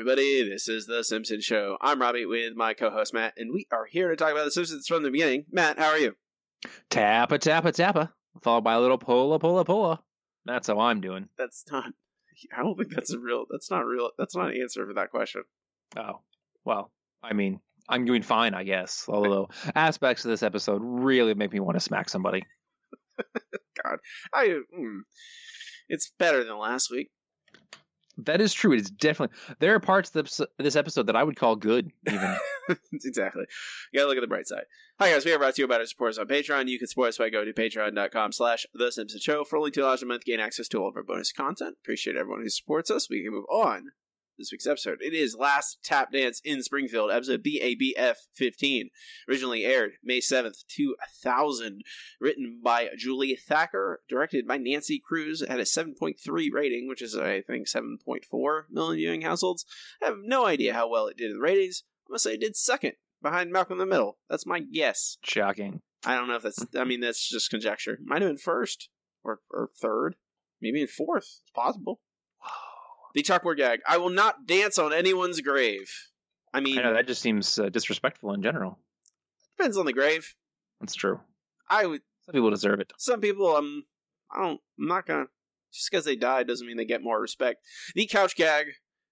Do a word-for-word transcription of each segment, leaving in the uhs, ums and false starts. everybody, this is The Simpsons Show. I'm Robbie with my co-host Matt, and we are here to talk about The Simpsons from the beginning. Matt, how are you? Tappa, tappa, tappa, followed by a little pola, pola, pola. That's how I'm doing. That's not, I don't think that's a real, that's not real, that's not an answer for that question. Oh, well, I mean, I'm doing fine, I guess, although aspects of this episode really make me want to smack somebody. God, I, mm, it's better than last week. That is true. It's definitely, there are parts of this episode that I would call good, even. Exactly. You gotta look at the bright side. Hi guys, we are brought to you by our supporters on Patreon. You can support us by going to patreon.com slash The Simpsons Show. For only two dollars a month, gain access to all of our bonus content. Appreciate everyone who supports us. We can move on this week's episode. It is Last Tap Dance in Springfield, episode B A B F fifteen. Originally aired May seventh, two thousand. Written by Julie Thacker, directed by Nancy Cruz. Had a seven point three rating, which is, I think, seven point four million viewing households. I have no idea how well it did in the ratings. I'm going to say it did second, behind Malcolm in the Middle. That's my guess. Shocking. I don't know if that's, I mean, that's just conjecture. Might have been first, or, or third, maybe in fourth. It's possible. The chalkboard gag. I will not dance on anyone's grave. I mean, I know, that just seems uh, disrespectful in general. Depends on the grave. That's true. I would. Some people deserve it. Some people. Um, I don't. I'm not gonna. Just because they die doesn't mean they get more respect. The couch gag.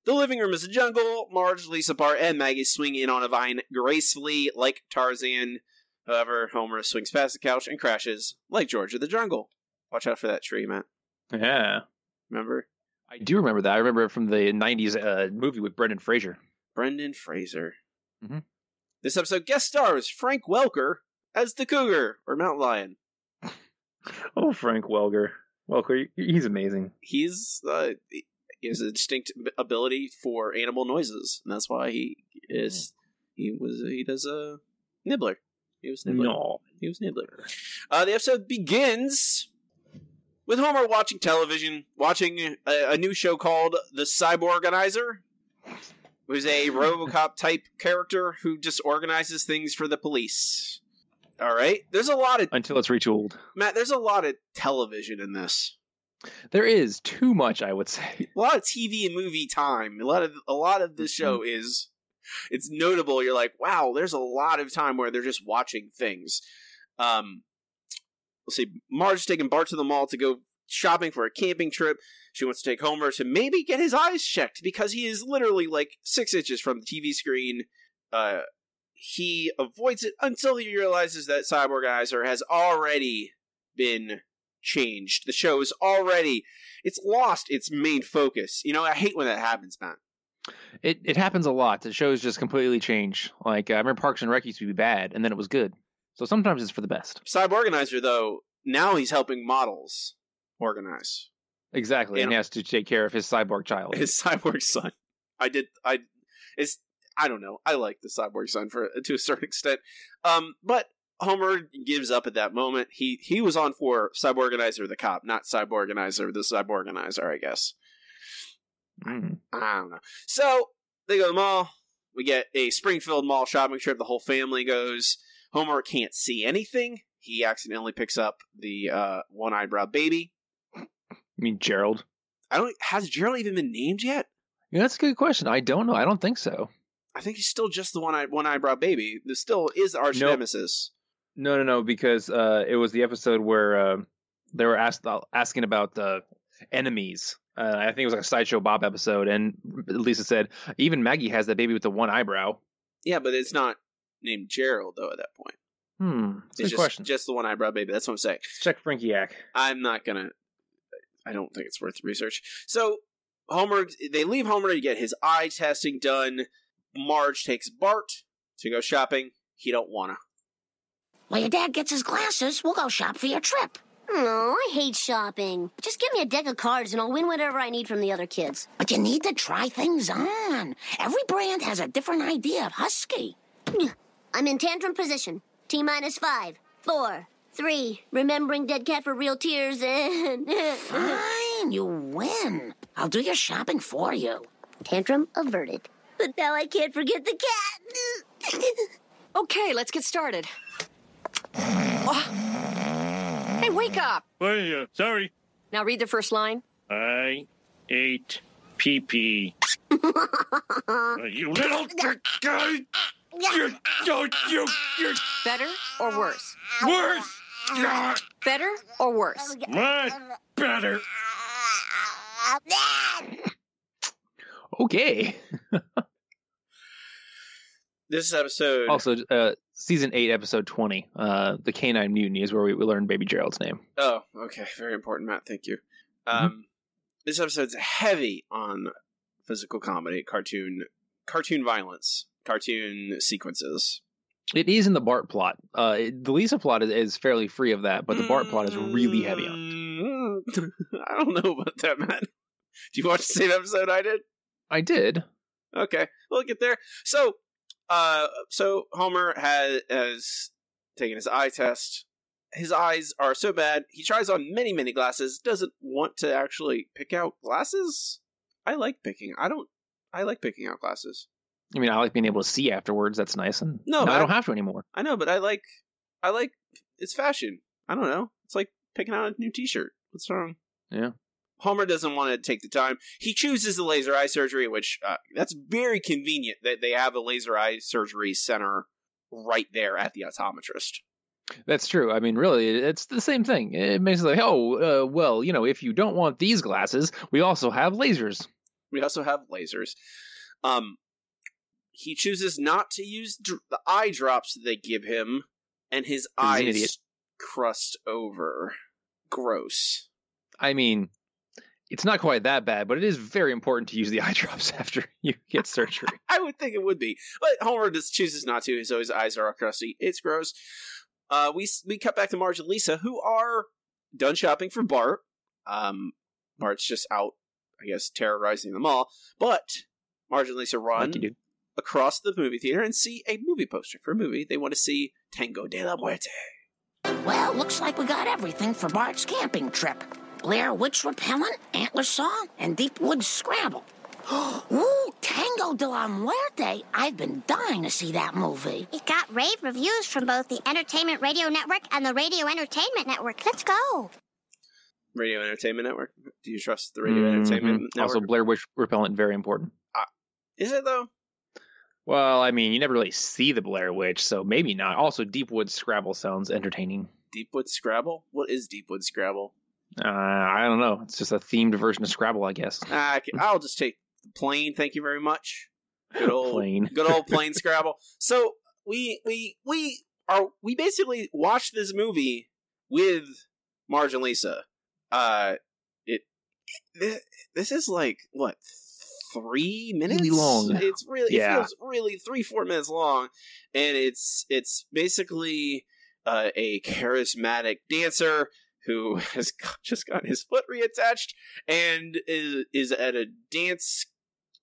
The living room is a jungle. Marge, Lisa, Bart, and Maggie swing in on a vine gracefully like Tarzan. However, Homer swings past the couch and crashes like George of the Jungle. Watch out for that tree, Matt. Yeah. Remember. I do remember that. I remember it from the nineties uh, movie with Brendan Fraser. Brendan Fraser. Mm-hmm. This episode guest stars Frank Welker as the Cougar, or Mountain Lion. Oh, Frank Welker. Welker, he's amazing. He's uh, he has a distinct ability for animal noises, and that's why he is. He was. He does a uh, nibbler. He was nibbler. No, he was nibbler. Uh, the episode begins with Homer watching television, watching a, a new show called The Cyborgizer, who's a RoboCop-type character who just organizes things for the police. All right? There's a lot of... Until it's retooled. Matt, there's a lot of television in this. There is too much, I would say. A lot of T V and movie time. A lot of, a lot of this show is... It's notable. You're like, wow, there's a lot of time where they're just watching things. Um... Let's see, Marge taking Bart to the mall to go shopping for a camping trip. She wants to take Homer to maybe get his eyes checked because he is literally like six inches from the T V screen. Uh, he avoids it until he realizes that Cyborgizer has already been changed. The show is already, it's lost its main focus. You know, I hate when that happens, man. It it happens a lot. The show's just completely changed. Like, I remember Parks and Rec used to be bad, and then it was good. So sometimes it's for the best. Cyborganizer, though, now he's helping models organize. Exactly, you and know? He has to take care of his cyborg child, his cyborg son. I did. I it's. I don't know. I like the cyborg son for to a certain extent. Um, but Homer gives up at that moment. He he was on for Cyborganizer the cop, not Cyborganizer the Cyborganizer. I guess. Mm. I don't know. So they go to the mall. We get a Springfield mall shopping trip. The whole family goes. Homer can't see anything. He accidentally picks up the uh, one-eyed-browed baby. You mean Gerald? I don't. Has Gerald even been named yet? Yeah, that's a good question. I don't know. I don't think so. I think he's still just the one-eyed, one-eyed-browed baby. This still is the arch nemesis. No, no, no. Because uh, it was the episode where uh, they were asked uh, asking about the uh, enemies. Uh, I think it was like a Sideshow Bob episode, and Lisa said even Maggie has that baby with the one eyebrow. Yeah, but it's not named Gerald, though, at that point. Hmm. It's just, question. just the one eyebrow baby. That's what I'm saying. Let's check Frinkiac. I'm not gonna... I don't think it's worth the research. So, Homer... They leave Homer to get his eye testing done. Marge takes Bart to go shopping. He don't wanna. While your dad gets his glasses, we'll go shop for your trip. Oh, I hate shopping. Just give me a deck of cards and I'll win whatever I need from the other kids. But you need to try things on. Every brand has a different idea of husky. I'm in tantrum position. T minus five, four, three. Remembering dead cat for real tears and... Fine, you win. I'll do your shopping for you. Tantrum averted. But now I can't forget the cat. Okay, let's get started. Oh. Hey, wake up. Hey, uh, sorry. Now read the first line. I ate pee-pee. You little... You, you, you, you. Better or worse? Worse! Better or worse? Much better. Okay. This episode... Also, uh, season eight, episode twenty, uh, The Canine Mutiny is where we, we learn Baby Gerald's name. Oh, okay. Very important, Matt. Thank you. Um, mm-hmm. This episode's heavy on physical comedy, cartoon cartoon violence, cartoon sequences. It is in the Bart plot. Uh, it, the Lisa plot is, is fairly free of that, but the Bart mm-hmm. plot is really heavy on it. I don't know about that, Matt. Did you watch the same episode I did? I did. Okay, we'll get there. So... Uh, so Homer has, has taken his eye test. His eyes are so bad, he tries on many, many glasses, doesn't want to actually pick out glasses. I like picking. I don't, I like picking out glasses. I mean, I like being able to see afterwards. That's nice. And no, I, I don't have to anymore. I know, but I like, I like, it's fashion. I don't know. It's like picking out a new t-shirt. What's wrong? Yeah. Homer doesn't want to take the time. He chooses the laser eye surgery, which uh, that's very convenient that they have a laser eye surgery center right there at the optometrist. That's true. I mean, really, it's the same thing. It makes it like, oh, uh, well, you know, if you don't want these glasses, we also have lasers. We also have lasers. Um, he chooses not to use dr- the eye drops that they give him, and his eyes crust over. Gross. I mean... It's not quite that bad, but it is very important to use the eye drops after you get surgery. I would think it would be. But Homer just chooses not to, so his eyes are all crusty. It's gross. Uh, we we cut back to Marge and Lisa, who are done shopping for Bart. Um, Bart's just out, I guess, terrorizing them all. But Marge and Lisa run like across the movie theater and see a movie poster for a movie. They want to see Tango de la Muerte. Well, looks like we got everything for Bart's camping trip. Blair Witch Repellent, Antler Song, and Deepwood Scrabble. Ooh, Tango de la Muerte. I've been dying to see that movie. It got rave reviews from both the Entertainment Radio Network and the Radio Entertainment Network. Let's go. Radio Entertainment Network? Do you trust the Radio mm-hmm. Entertainment Network? Also, Blair Witch Repellent, very important. Uh, is it, though? Well, I mean, you never really see the Blair Witch, so maybe not. Also, Deepwood Scrabble sounds entertaining. Deepwood Scrabble? What is Deepwood Scrabble? Uh, I don't know. It's just a themed version of Scrabble, I guess. Uh, I'll just take the plain. Thank you very much. Good old plain, good old plain Scrabble. So we we we are we basically watched this movie with Marge and Lisa. Uh, it, it this is like what three minutes really long. It's really yeah. it feels really three four minutes long, and it's it's basically uh, a charismatic dancer who has just got his foot reattached and is, is at a dance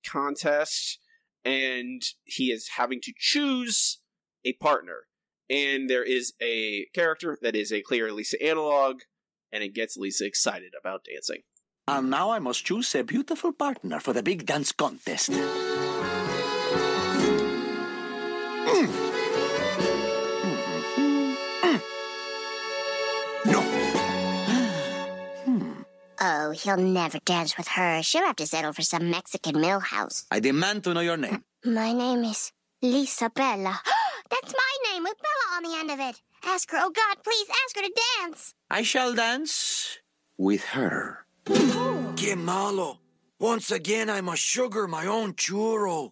contest, and he is having to choose a partner. And there is a character that is a clear Lisa analog, and it gets Lisa excited about dancing. And now I must choose a beautiful partner for the big dance contest. Mm. Oh, he'll never dance with her. She'll have to settle for some Mexican Milhouse. I demand to know your name. My name is Lisabella. That's my name with Bella on the end of it. Ask her, oh God, please ask her to dance. I shall dance with her. Que malo. Once again, I must sugar my own churro.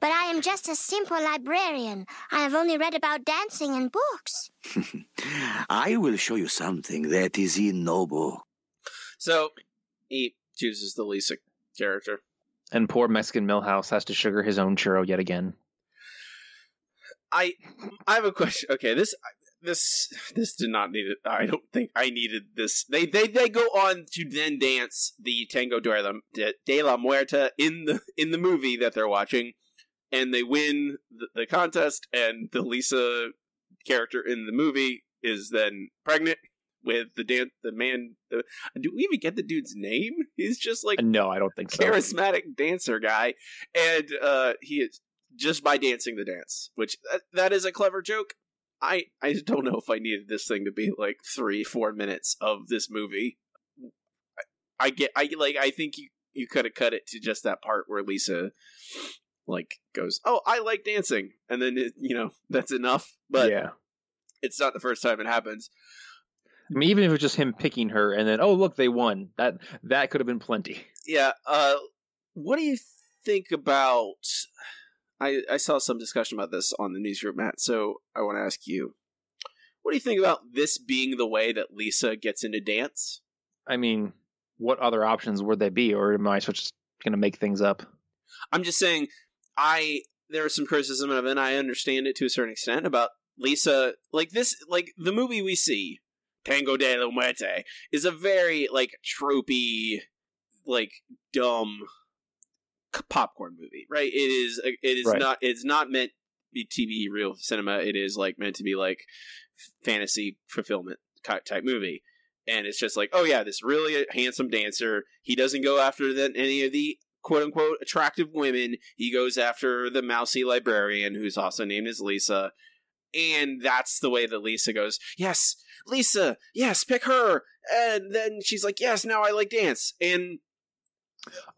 But I am just a simple librarian. I have only read about dancing in books. I will show you something that is in no book. So, he chooses the Lisa character. And poor Mexican Milhouse has to sugar his own churro yet again. I I have a question. Okay, this this this did not need it. I don't think I needed this. They they, they go on to then dance the Tango de la, de la Muerte in the in the movie that they're watching. And they win the, the contest, and the Lisa character in the movie is then pregnant with the dan- the man, the- do we even get the dude's name? He's just like no, I don't think so. Charismatic dancer guy, and uh, he is just by dancing the dance, which th- that is a clever joke. I I don't know if I needed this thing to be like three four minutes of this movie. I, I get I like I think you you could have cut it to just that part where Lisa like goes, "Oh, I like dancing," and then it, you know, that's enough. But yeah, it's not the first time it happens. I mean, even if it was just him picking her, and then, oh look, they won. That that could have been plenty. Yeah. Uh, what do you think about? I I saw some discussion about this on the newsroom, Matt. So I want to ask you, what do you think about this being the way that Lisa gets into dance? I mean, what other options would there be, or am I just going to make things up? I'm just saying, I there is some criticism of it, and I understand it to a certain extent about Lisa. Like this, like the movie we see, Tango de la Muerte, is a very like tropey, like dumb popcorn movie, right? It is. It is right. not. It's not meant to be T V, real cinema. It is like meant to be like fantasy fulfillment type movie. And it's just like, oh yeah, this really handsome dancer. He doesn't go after the, any of the quote unquote attractive women. He goes after the mousy librarian, who's also named as Lisa. And that's the way that Lisa goes, yes, Lisa, yes, pick her. And then she's like, yes, now I like dance. And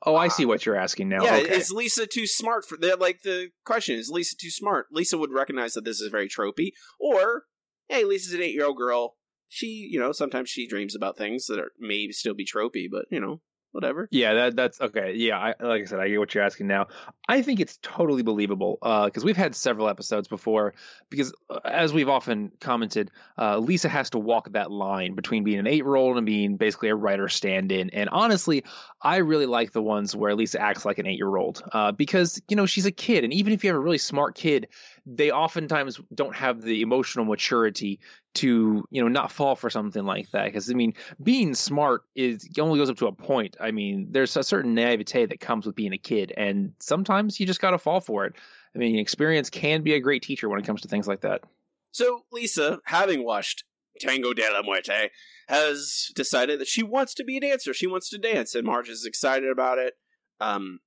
oh, I uh, see what you're asking now. Yeah, okay. Is Lisa too smart for that? Like the question is, Lisa too smart? Lisa would recognize that this is very tropey. Or, hey, Lisa's an eight-year-old girl. She, you know, sometimes she dreams about things that are may still be tropey, but, you know, whatever. Yeah, that that's okay. Yeah, I, like I said, I get what you're asking now. I think it's totally believable because uh, we've had several episodes before because, as we've often commented, uh, Lisa has to walk that line between being an eight-year-old and being basically a writer stand-in. And honestly, I really like the ones where Lisa acts like an eight-year-old uh, because, you know, she's a kid. And even if you have a really smart kid, they oftentimes don't have the emotional maturity to, you know, not fall for something like that. Because, I mean, being smart is only goes up to a point. I mean, there's a certain naivete that comes with being a kid, and sometimes you just got to fall for it. I mean, experience can be a great teacher when it comes to things like that. So Lisa, having watched Tango de la Muerte, has decided that she wants to be a dancer. She wants to dance, and Marge is excited about it. Um,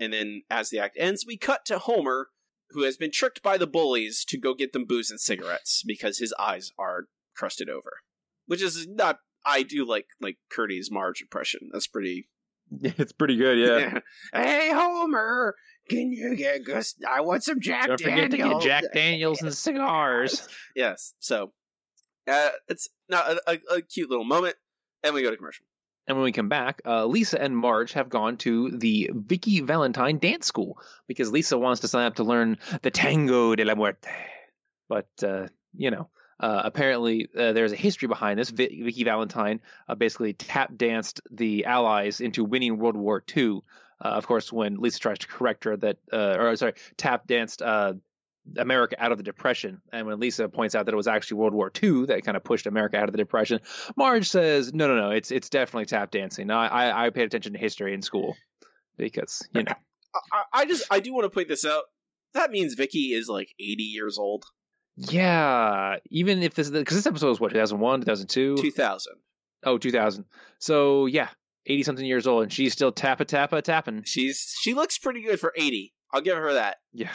and then as the act ends, we cut to Homer, who has been tricked by the bullies to go get them booze and cigarettes because his eyes are crusted over. Which is not... I do like like Curdy's Marge impression. That's pretty... It's pretty good, yeah. Hey, Homer! Can you get... Gus- I want some Jack Don't Daniels! Don't forget to get Jack Daniels and cigars! Yes, so... Uh, it's not a, a, a cute little moment, and we go to commercial. And when we come back, uh, Lisa and Marge have gone to the Vicky Valentine dance school because Lisa wants to sign up to learn the Tango de la Muerte. But, uh, you know, uh, apparently uh, there's a history behind this. V- Vicky Valentine uh, basically tap danced the Allies into winning World War Two. Uh, of course, when Lisa tries to correct her that, uh, or sorry, tap danced uh, America out of the Depression. And when Lisa points out that it was actually World War Two that kind of pushed America out of the Depression, Marge says, no, no, no, it's it's definitely tap dancing. Now, I, I paid attention to history in school because, you know. I, I just, I do want to point this out. That means Vicky is like eighty years old. Yeah. Even if this, because this episode was what, two thousand one, two thousand two? two thousand. Oh, two thousand. So, yeah, eighty something years old, and she's still tappa tappa tapping. She's, she looks pretty good for eighty. I'll give her that. Yeah.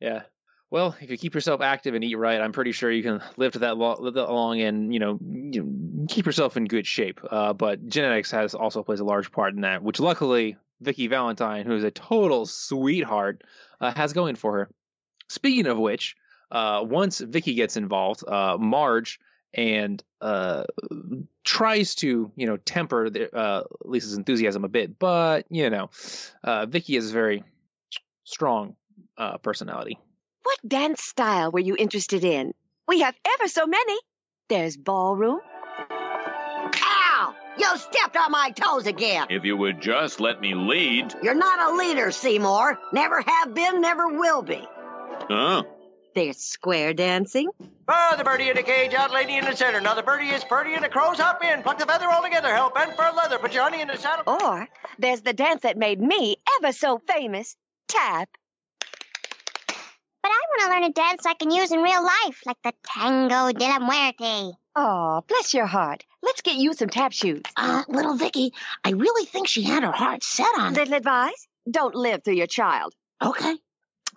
Yeah. Well, if you keep yourself active and eat right, I'm pretty sure you can live to that, lo- that long and, you know, you know, keep yourself in good shape. Uh, but genetics has also plays a large part in that, which luckily Vicky Valentine, who is a total sweetheart, uh, has going for her. Speaking of which, uh, once Vicky gets involved, uh, Marge and uh, tries to, you know, temper the, uh, Lisa's enthusiasm a bit. But, you know, uh, Vicky is a very strong uh, personality. What dance style were you interested in? We have ever so many. There's ballroom. Ow! You stepped on my toes again. If you would just let me lead. You're not a leader, Seymour. Never have been, never will be. Huh? There's square dancing. Oh, the birdie in the cage, out lady in the center. Now the birdie is purdy and the crows hop in. Pluck the feather all together, help bend for leather. Put your honey in the saddle. Or there's the dance that made me ever so famous. Tap. But I want to learn a dance I can use in real life, like the Tango de la Muerte. Oh, bless your heart. Let's get you some tap shoes. Uh, little Vicky, I really think she had her heart set on it. Little advice, don't live through your child. Okay.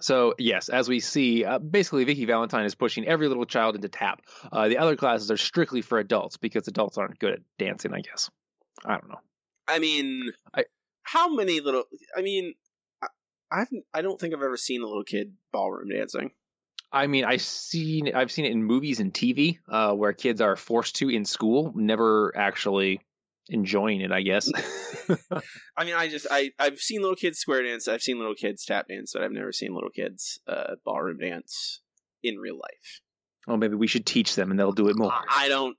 So, yes, as we see, uh, basically Vicky Valentine is pushing every little child into tap. Uh, the other classes are strictly for adults because adults aren't good at dancing, I guess. I don't know. I mean... I. how many little... I mean, I I've, I don't think I've ever seen a little kid ballroom dancing. I mean, I've seen, I've seen it in movies and T V uh, where kids are forced to in school, never actually enjoying it, I guess. I mean, I just, I, I've seen little kids square dance. I've seen little kids tap dance, but I've never seen little kids uh, ballroom dance in real life. Oh, maybe we should teach them and they'll do it more. I don't,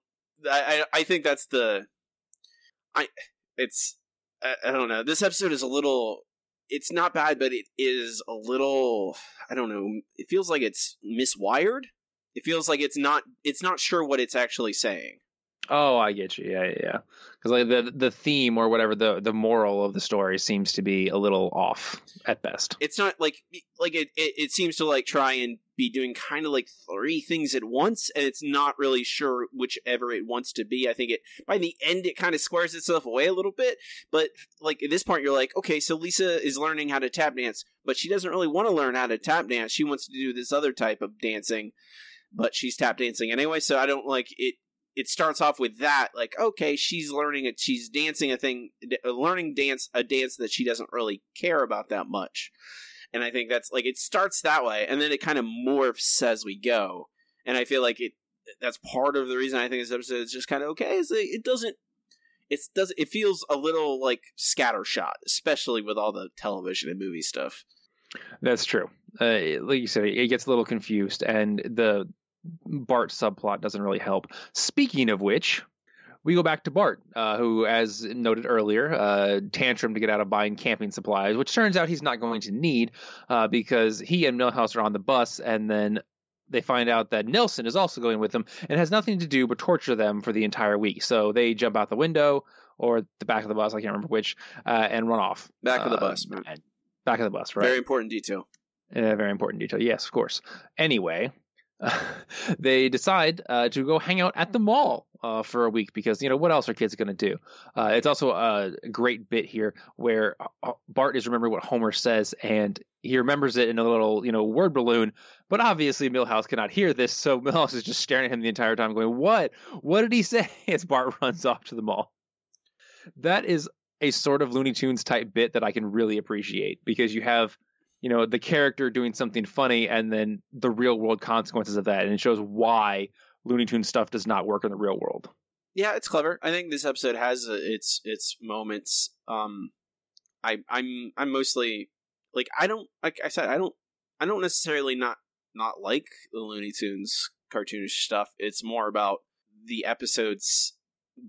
I, I think that's the, I, it's, I, I don't know. This episode is a little, it's not bad, but it is a little, I don't know. It feels like it's miswired. It feels like it's not, it's not sure what it's actually saying. Oh, I get you. Yeah, yeah, yeah. Because like the the theme or whatever, the, the moral of the story seems to be a little off at best. It's not like like it, it, it seems to like try and be doing kind of like three things at once, and it's not really sure whichever it wants to be. I think it by the end it kind of squares itself away a little bit, but like at this part you're like, okay, so Lisa is learning how to tap dance, but she doesn't really want to learn how to tap dance. She wants to do this other type of dancing, but she's tap dancing anyway. So I don't like it. It starts off with that, like, okay, she's learning it. She's dancing a thing, learning dance, a dance that she doesn't really care about that much. And I think that's like, it starts that way. And then it kind of morphs as we go. And I feel like it, that's part of the reason I think this episode is just kind of okay. Is it doesn't, it's doesn't, it feels a little like scattershot, especially with all the television and movie stuff. That's true. Uh, like you said, it gets a little confused, and the Bart subplot doesn't really help. Speaking of which, we go back to Bart, uh, who, as noted earlier, uh, tantrum to get out of buying camping supplies, which turns out he's not going to need uh, because he and Milhouse are on the bus, and then they find out that Nelson is also going with them and has nothing to do but torture them for the entire week. So they jump out the window or the back of the bus, I can't remember which, uh, and run off. Back uh, of the bus, man. Back of the bus, right? Very important detail. Uh, very important detail, yes, of course. Anyway... Uh, they decide uh, to go hang out at the mall uh, for a week because, you know, what else are kids going to do? Uh, it's also a great bit here where Bart is remembering what Homer says, and he remembers it in a little, you know, word balloon. But obviously Milhouse cannot hear this. So Milhouse is just staring at him the entire time going, what? What did he say? As Bart runs off to the mall. That is a sort of Looney Tunes type bit that I can really appreciate, because you have, you know, the character doing something funny and then the real world consequences of that. And it shows why Looney Tunes stuff does not work in the real world. Yeah, it's clever. I think this episode has a, its its moments. Um, I, I'm I'm mostly like I don't like I said, I don't I don't necessarily not not like the Looney Tunes cartoonish stuff. It's more about the episodes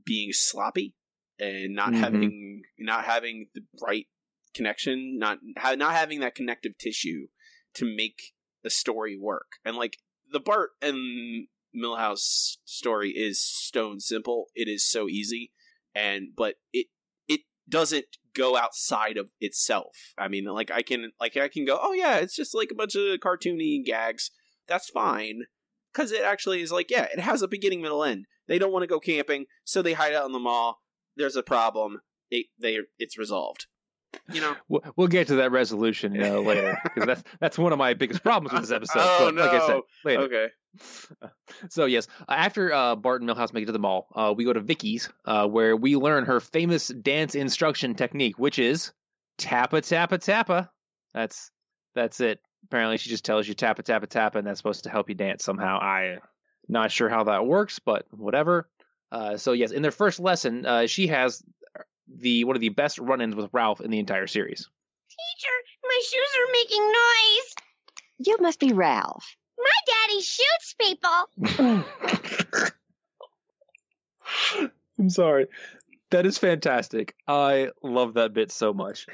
being sloppy and not mm-hmm. having not having the right connection, not ha- not having that connective tissue to make the story work. And like the Bart and Milhouse story is stone simple. It is so easy, and but it it doesn't go outside of itself. I mean, like I can like I can go, oh yeah, it's just like a bunch of cartoony gags. That's fine, because it actually is like, yeah, it has a beginning, middle, end. They don't want to go camping, so they hide out in the mall. There's a problem. It, they it's resolved. You know, we'll get to that resolution uh, later, because that's that's one of my biggest problems with this episode. Oh, but, no. Like I said, later. Okay. So yes, after uh, Bart and Milhouse make it to the mall, uh, we go to Vicky's, uh, where we learn her famous dance instruction technique, which is tappa tappa tappa. That's that's it. Apparently, she just tells you tappa tappa tappa, and that's supposed to help you dance somehow. I'm not sure how that works, but whatever. Uh, so yes, in their first lesson, uh, she has the one of the best run-ins with Ralph in the entire series. Teacher, my shoes are making noise. You must be Ralph. My daddy shoots people. I'm sorry. That is fantastic. I love that bit so much.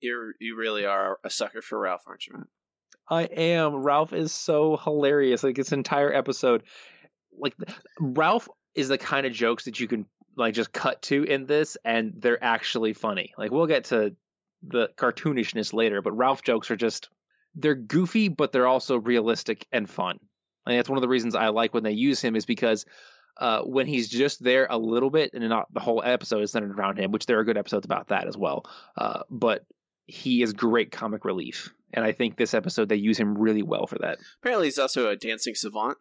You're, you really are a sucker for Ralph, aren't you, Matt? I am. Ralph is so hilarious. Like, this entire episode. Like, Ralph is the kind of jokes that you can like just cut to in this, and they're actually funny. Like, we'll get to the cartoonishness later, but Ralph jokes are just, they're goofy, but they're also realistic and fun. And that's one of the reasons I like when they use him, is because uh, when he's just there a little bit and not the whole episode is centered around him, which there are good episodes about that as well. Uh, but he is great comic relief. And I think this episode, they use him really well for that. Apparently he's also a dancing savant.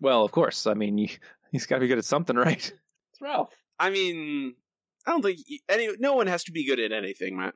Well, of course. I mean, he's got to be good at something, right? Ralph. I mean, I don't think any. No one has to be good at anything, Matt.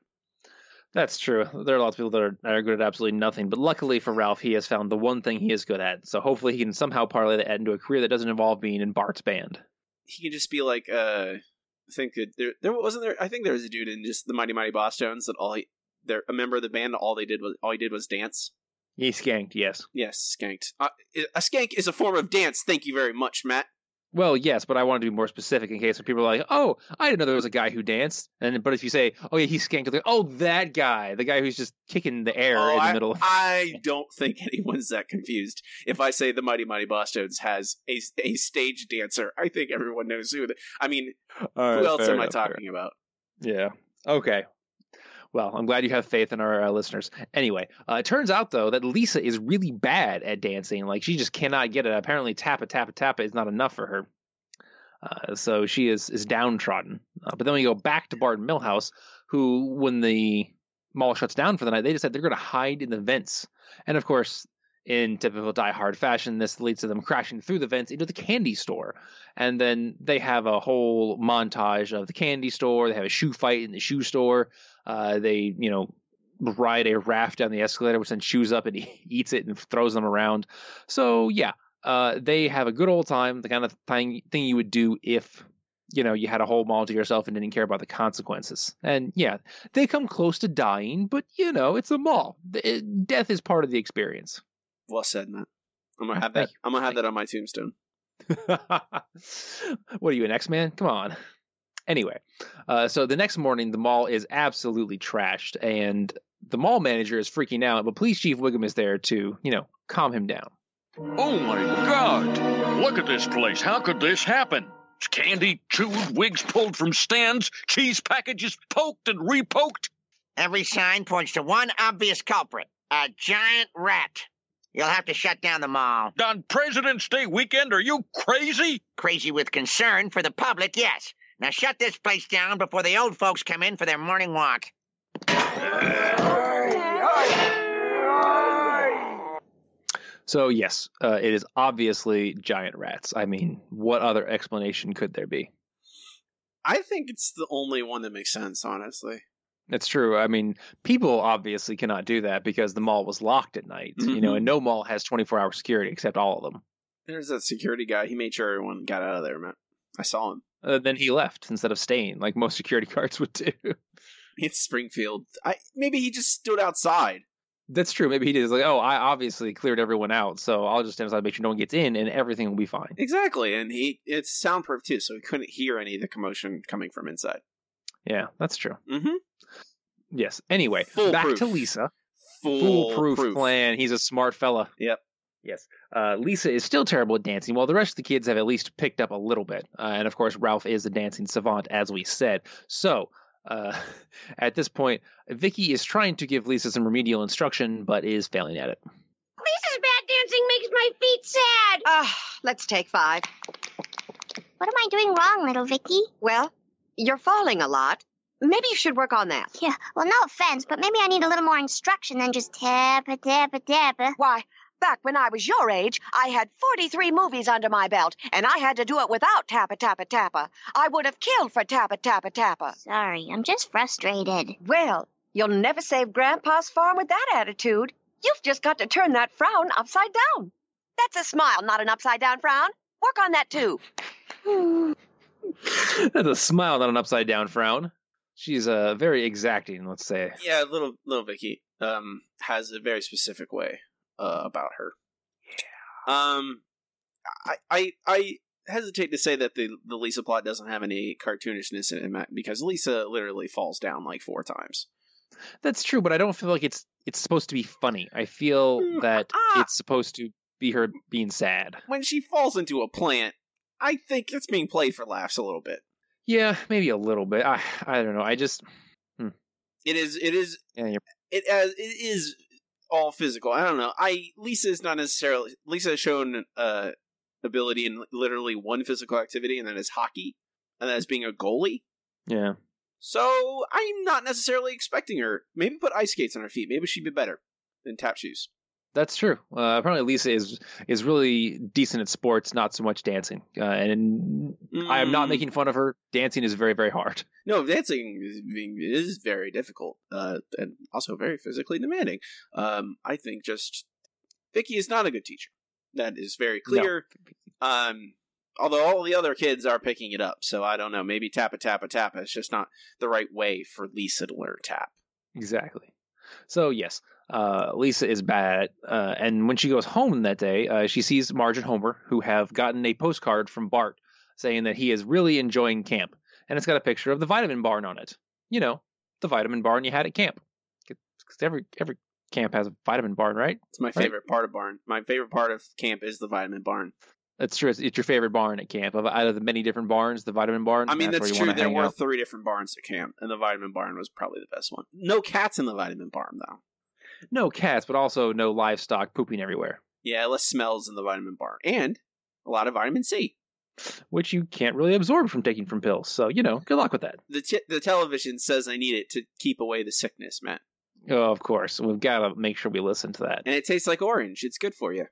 That's true. There are lots of people that are, that are good at absolutely nothing. But luckily for Ralph, he has found the one thing he is good at. So hopefully he can somehow parlay that into a career that doesn't involve being in Bart's band. He can just be like, uh, I think there there wasn't there. I think there was a dude in just the Mighty Mighty Bosstones that all he, they're a member of the band. All they did was all he did was dance. He skanked. Yes. Yes, skanked. Uh, a skank is a form of dance. Thank you very much, Matt. Well, yes, but I want to be more specific in case people are like, oh, I didn't know there was a guy who danced. And but if you say, oh, yeah, he skanked, like, oh, that guy, the guy who's just kicking the air oh, in the I, middle. I don't think anyone's that confused. If I say the Mighty Mighty Bosstones has a, a stage dancer, I think everyone knows who. The, I mean, right, who else am enough, I talking about? Yeah. Okay. Well, I'm glad you have faith in our uh, listeners. Anyway, uh, it turns out, though, that Lisa is really bad at dancing. Like, she just cannot get it. Apparently, Tappa Tappa Tappa is not enough for her. Uh, so she is, is downtrodden. Uh, but then we go back to Bart and Milhouse, who, when the mall shuts down for the night, they decide they're going to hide in the vents. And, of course, in typical Die Hard fashion, this leads to them crashing through the vents into the candy store. And then they have a whole montage of the candy store. They have a shoe fight in the shoe store. Uh, they, you know, ride a raft down the escalator, which then chews up and he eats it and throws them around. So, yeah, uh, they have a good old time, the kind of thing, thing you would do if, you know, you had a whole mall to yourself and didn't care about the consequences. And, yeah, they come close to dying, but, you know, it's a mall. It, death is part of the experience. Well said, Matt. I'm going to have that. I'm going to have that on my tombstone. What are you, an X-Man? Come on. Anyway, uh, so the next morning, the mall is absolutely trashed, and the mall manager is freaking out, but Police Chief Wiggum is there to, you know, calm him down. Oh my God! Look at this place! How could this happen? It's candy chewed, wigs pulled from stands, cheese packages poked and repoked. Every sign points to one obvious culprit, a giant rat. You'll have to shut down the mall. On President's Day weekend, are you crazy? Crazy with concern for the public, yes. Now shut this place down before the old folks come in for their morning walk. So, yes, uh, it is obviously giant rats. I mean, what other explanation could there be? I think it's the only one that makes sense, honestly. That's true. I mean, people obviously cannot do that because the mall was locked at night, mm-hmm. you know, and no mall has twenty-four hour security except all of them. There's that security guy. He made sure everyone got out of there, man. I saw him. Uh, then he left instead of staying, like most security guards would do. It's Springfield. I maybe he just stood outside. That's true. Maybe he did. He's like, oh, I obviously cleared everyone out, so I'll just stand outside and make sure no one gets in, and everything will be fine. Exactly, and he it's soundproof too, so he couldn't hear any of the commotion coming from inside. Yeah, that's true. Mm-hmm. Yes. Anyway, Full back proof. to Lisa. Full Foolproof proof. plan. He's a smart fella. Yep. Yes, uh, Lisa is still terrible at dancing, while the rest of the kids have at least picked up a little bit. Uh, and, of course, Ralph is a dancing savant, as we said. So, uh, at this point, Vicky is trying to give Lisa some remedial instruction, but is failing at it. Lisa's bad dancing makes my feet sad. Uh, let's take five. What am I doing wrong, little Vicky? Well, you're falling a lot. Maybe you should work on that. Yeah, well, no offense, but maybe I need a little more instruction than just tappa, tappa, tappa. Why? Back when I was your age, I had forty-three movies under my belt, and I had to do it without Tappa Tappa Tappa. I would have killed for Tappa Tappa Tappa. Sorry, I'm just frustrated. Well, you'll never save Grandpa's farm with that attitude. You've just got to turn that frown upside down. That's a smile, not an upside-down frown. Work on that, too. That's a smile, not an upside-down frown. She's uh, very exacting, let's say. Yeah, little little Vicky um, has a very specific way. Uh, about her. Yeah. Um, I, I I hesitate to say that the, the Lisa plot doesn't have any cartoonishness in it, because Lisa literally falls down like four times. That's true, but I don't feel like it's it's supposed to be funny. I feel mm, that ah, it's supposed to be her being sad. When she falls into a plant, I think it's being played for laughs a little bit. Yeah, maybe a little bit. I I don't know. I just... Hmm. It is... It is... Yeah, you're... It as It is... all physical. I don't know. I Lisa is not necessarily Lisa has shown uh, ability in literally one physical activity, and that is hockey, and that is being a goalie. Yeah. So I'm not necessarily expecting her. Maybe put ice skates on her feet. Maybe she'd be better than tap shoes. That's true. Uh, apparently Lisa is is really decent at sports, not so much dancing. Uh, and mm. I am not making fun of her. Dancing is very, very hard. No, dancing is, is very difficult uh, and also very physically demanding. Um, I think just Vicky is not a good teacher. That is very clear. No. Um, although all the other kids are picking it up. So I don't know. Maybe Tappa Tappa Tappa. It's just not the right way for Lisa to learn tap. Exactly. So, yes. Uh, Lisa is bad, uh, and when she goes home that day, uh, she sees Marge and Homer, who have gotten a postcard from Bart saying that he is really enjoying camp, and it's got a picture of the vitamin barn on it. You know, the vitamin barn you had at camp. Because every every camp has a vitamin barn, right? It's my favorite right? part of barn. My favorite part of camp is the vitamin barn. That's true. It's, it's your favorite barn at camp. Out of the many different barns, the vitamin barn. I mean, that's, that's true. There were out. three different barns at camp, and the vitamin barn was probably the best one. No cats in the vitamin barn, though. No cats, but also no livestock pooping everywhere. Yeah, less smells in the vitamin barn. And a lot of vitamin C. Which you can't really absorb from taking from pills. So, you know, good luck with that. The t- the television says I need it to keep away the sickness, Matt. Oh, of course. We've got to make sure we listen to that. And it tastes like orange. It's good for you.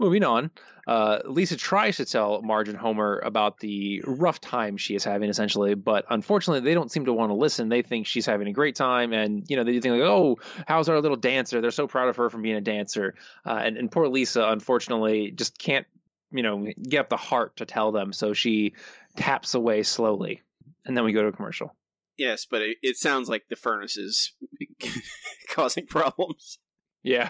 Moving on, uh, Lisa tries to tell Marge and Homer about the rough time she is having, essentially, but unfortunately, they don't seem to want to listen. They think she's having a great time, and you know they think like, "Oh, how's our little dancer?" They're so proud of her for being a dancer, uh, and and poor Lisa, unfortunately, just can't you know get up the heart to tell them, so she taps away slowly, and then we go to a commercial. Yes, but it, it sounds like the furnace is causing problems. Yeah,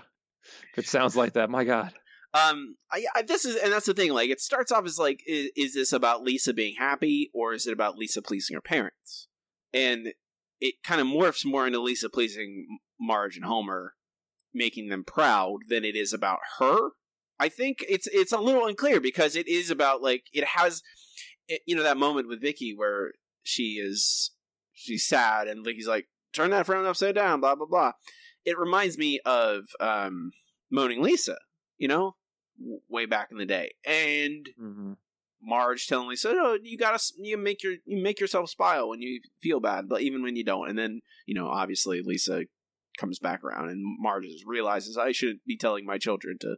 if it sounds like that, my God. Um, I, I, this is, and that's the thing, like, it starts off as, like, is, is this about Lisa being happy, or is it about Lisa pleasing her parents? And it kind of morphs more into Lisa pleasing Marge and Homer, making them proud, than it is about her. I think it's, it's a little unclear, because it is about, like, it has, it, you know, that moment with Vicky where she is, she's sad, and Vicky's like, turn that frown upside down, blah, blah, blah. It reminds me of, um, Moaning Lisa, you know? Way back in the day, and mm-hmm. Marge telling Lisa, "Oh, you gotta you make your you make yourself smile when you feel bad, but even when you don't." And then you know, obviously, Lisa comes back around, and Marge realizes I shouldn't be telling my children to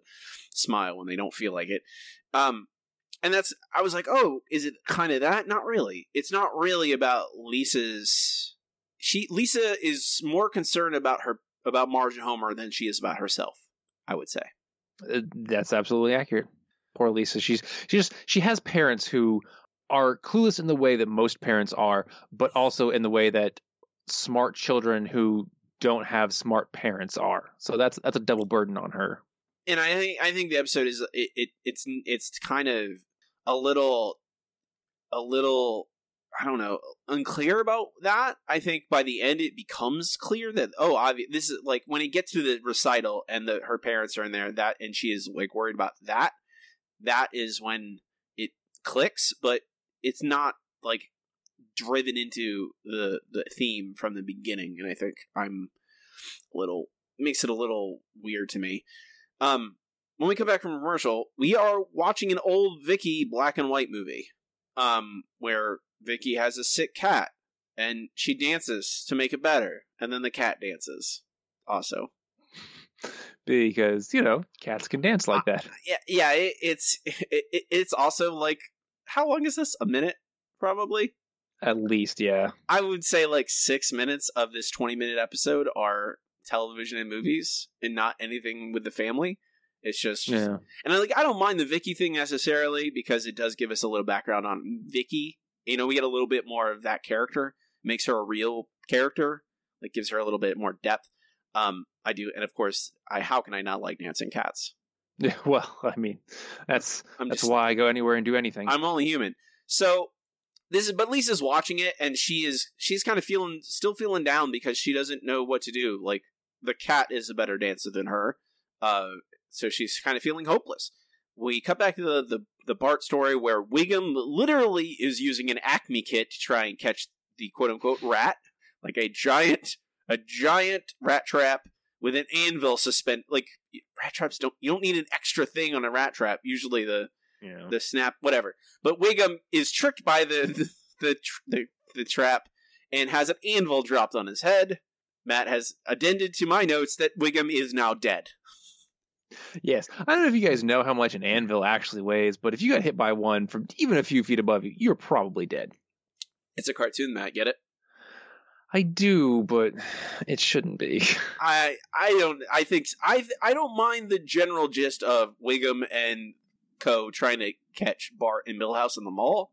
smile when they don't feel like it. Um, and that's I was like, "Oh, is it kind of that?" Not really. It's not really about Lisa's. She Lisa is more concerned about her about Marge and Homer than she is about herself, I would say. That's absolutely accurate. Poor Lisa. She's she just she has parents who are clueless in the way that most parents are, but also in the way that smart children who don't have smart parents are. So that's that's a double burden on her. And I think I think the episode is it, it it's it's kind of a little a little I don't know unclear about that. I think by the end it becomes clear that oh, obvi- this is like when it gets to the recital and the her parents are in there that and she is like worried about that. That is when it clicks, but it's not like driven into the the theme from the beginning. And I think I'm a little makes it a little weird to me. Um, when we come back from commercial, we are watching an old Vicky black and white movie, um, where. Vicky has a sick cat, and she dances to make it better, and then the cat dances, also. Because, you know, cats can dance like that. Uh, yeah, yeah it, it's it, it's also like, how long is this? A minute, probably? At least, yeah. I would say like six minutes of this twenty-minute episode are television and movies, and not anything with the family. It's just, yeah. And I like I don't mind the Vicky thing necessarily, because it does give us a little background on Vicky. You know, we get a little bit more of that character, makes her a real character, like gives her a little bit more depth. Um, I do. And of course, I how can I not like dancing cats? Yeah, well, I mean, that's I'm that's just, why I go anywhere and do anything. I'm only human. So this is but Lisa's watching it, and she is she's kind of feeling still feeling down because she doesn't know what to do. Like the cat is a better dancer than her. Uh, so she's kind of feeling hopeless. We cut back to the, the, the Bart story where Wiggum literally is using an Acme kit to try and catch the quote-unquote rat, like a giant a giant rat trap with an anvil suspended. Like, rat traps don't... You don't need an extra thing on a rat trap. Usually the yeah. the snap... Whatever. But Wiggum is tricked by the the, the the the trap and has an anvil dropped on his head. Matt has addended to my notes that Wiggum is now dead. Yes. I don't know if you guys know how much an anvil actually weighs, but if you got hit by one from even a few feet above you, you're probably dead. It's a cartoon, Matt. Get it? I do, but it shouldn't be. I I don't I think I I don't mind the general gist of Wiggum and Co trying to catch Bart and Milhouse in the mall.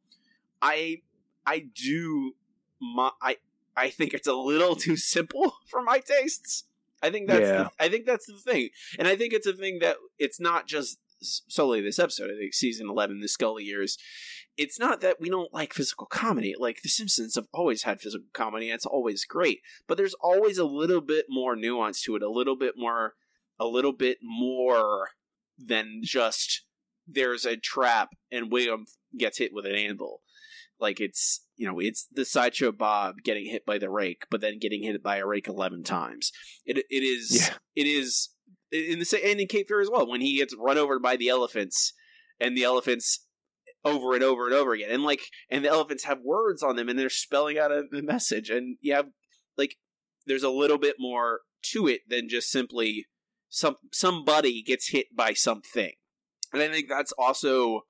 I I do my I I think it's a little too simple for my tastes. I think that's yeah. the, I think that's the thing, and I think it's a thing that it's not just solely this episode. I think season eleven, the Scully years. It's not that we don't like physical comedy. Like, The Simpsons have always had physical comedy, and it's always great. But there's always a little bit more nuance to it, a little bit more, a little bit more than just there's a trap and William gets hit with an anvil. Like, it's, you know, it's the Sideshow Bob getting hit by the rake, but then getting hit by a rake eleven times. It it is yeah. it is in the and in Cape Fear as well, when he gets run over by the elephants, and the elephants over and over and over again, and like and the elephants have words on them, and they're spelling out a, a message, and you have like there's a little bit more to it than just simply some somebody gets hit by something, and I think that's also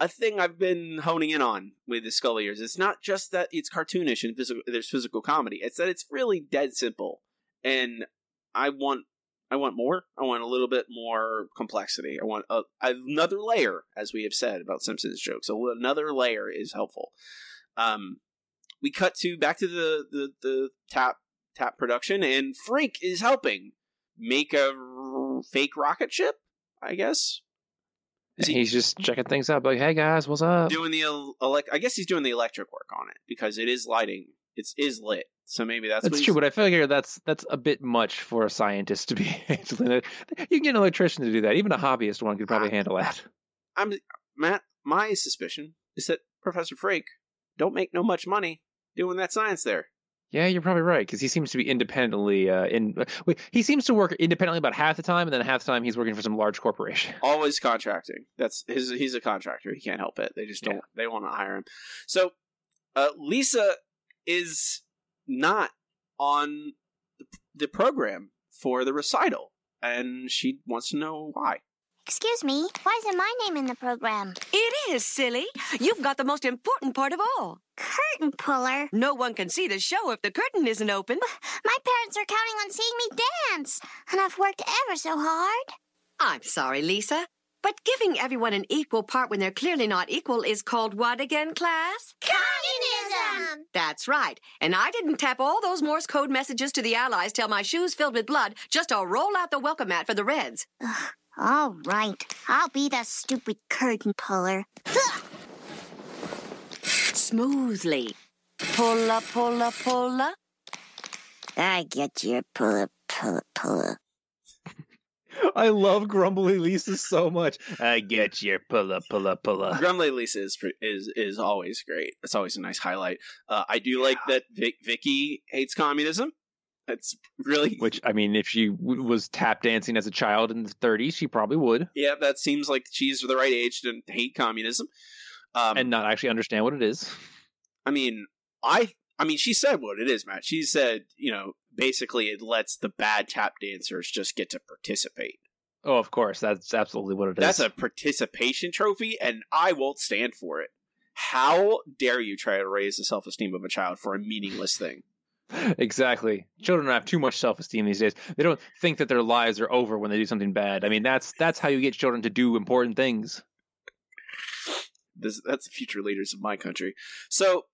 a thing I've been honing in on with the Scully years. It's not just that it's cartoonish and physical, there's physical comedy. It's that it's really dead simple, and I want I want more. I want a little bit more complexity. I want a, another layer, as we have said about Simpsons jokes. So another layer is helpful. Um, we cut to back to the the, the tap tap production, and Frank is helping make a r- fake rocket ship, I guess. Is he, he's just checking things up, like, "Hey guys, what's up?" Doing the el- elect, I guess he's doing the electric work on it because it is lighting. It is lit, so maybe that's that's what he's... true. But I figure that's that's a bit much for a scientist to be handling. You can get an electrician to do that. Even a hobbyist one could probably I, handle that. I'm Matt. My suspicion is that Professor Frake don't make no much money doing that science there. Yeah, you're probably right, because he seems to be independently uh, in. Wait, he seems to work independently about half the time, and then half the time he's working for some large corporation. Always contracting. That's his. He's a contractor. He can't help it. They just don't. Yeah. They want to hire him. So uh, Lisa is not on the program for the recital, and she wants to know why. Excuse me, why isn't my name in the program? It is, silly. You've got the most important part of all. Curtain puller. No one can see the show if the curtain isn't open. My parents are counting on seeing me dance, and I've worked ever so hard. I'm sorry, Lisa, but giving everyone an equal part when they're clearly not equal is called what again, class? Communism! That's right, and I didn't tap all those Morse code messages to the Allies till my shoes filled with blood just to roll out the welcome mat for the Reds. Ugh. All right, I'll be the stupid curtain puller. Smoothly. Pulla, pulla, pulla. I get your pulla, pulla, pulla. I love Grumbly Lisa so much. I get your pulla, pulla, pulla. Grumbly Lisa is is is always great. It's always a nice highlight. Uh, I do yeah. like that Vic, Vicky hates communism. That's really... Which, I mean, if she w- was tap dancing as a child in the thirties, she probably would. Yeah, that seems like she's the right age to hate communism. Um, and not actually understand what it is. I mean, I I mean, she said what it is, Matt. She said, you know, basically it lets the bad tap dancers just get to participate. Oh, of course. That's absolutely what it is. That's a participation trophy, and I won't stand for it. How dare you try to raise the self-esteem of a child for a meaningless thing? Exactly. Children have too much self-esteem these days. They don't think that their lives are over when they do something bad. I mean, that's that's how you get children to do important things. This, that's the future leaders of my country. So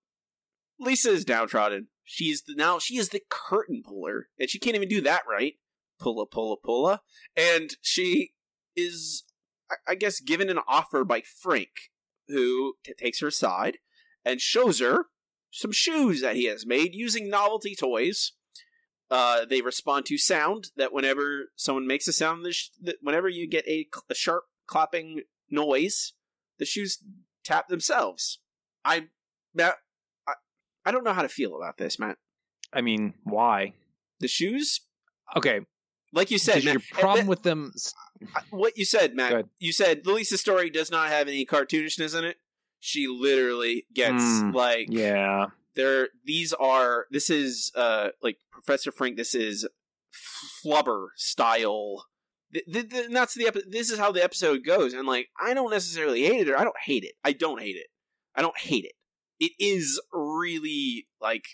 Lisa is downtrodden. She's the, now she is the curtain puller, and she can't even do that right. Pulla, pulla, pulla, and she is, I guess, given an offer by Frank, who t- takes her aside and shows her some shoes that he has made using novelty toys. Uh, they respond to sound, that whenever someone makes a sound, the sh- that whenever you get a, cl- a sharp clapping noise, the shoes tap themselves. I, Matt, I, I don't know how to feel about this, Matt. I mean, why? The shoes? Okay. Like you said, Matt, your problem that, with them... What you said, Matt, you said Lisa's story does not have any cartoonishness in it. She literally gets mm, like yeah. There, these are, this is, uh, like, Professor Frank, this is flubber style. The, the, the, that's the epi- this is how the episode goes. And, like, I don't necessarily hate it, or I don't hate it. I don't hate it. I don't hate it. It is really, like,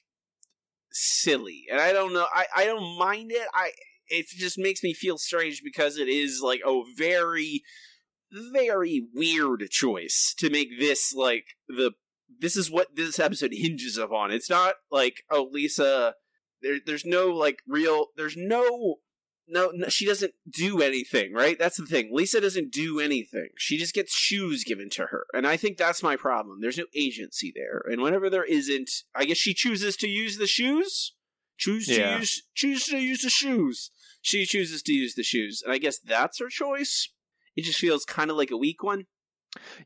silly. And I don't know, I, I don't mind it. I It just makes me feel strange because it is, like, a very, very weird choice to make this, like, the... This is what this episode hinges upon. It's not like, oh, Lisa, there, there's no, like, real, there's no, no, no, she doesn't do anything, right? That's the thing. Lisa doesn't do anything. She just gets shoes given to her. And I think that's my problem. There's no agency there. And whenever there isn't, I guess she chooses to use the shoes? Choose yeah. to use, choose to use the shoes. She chooses to use the shoes. And I guess that's her choice. It just feels kind of like a weak one.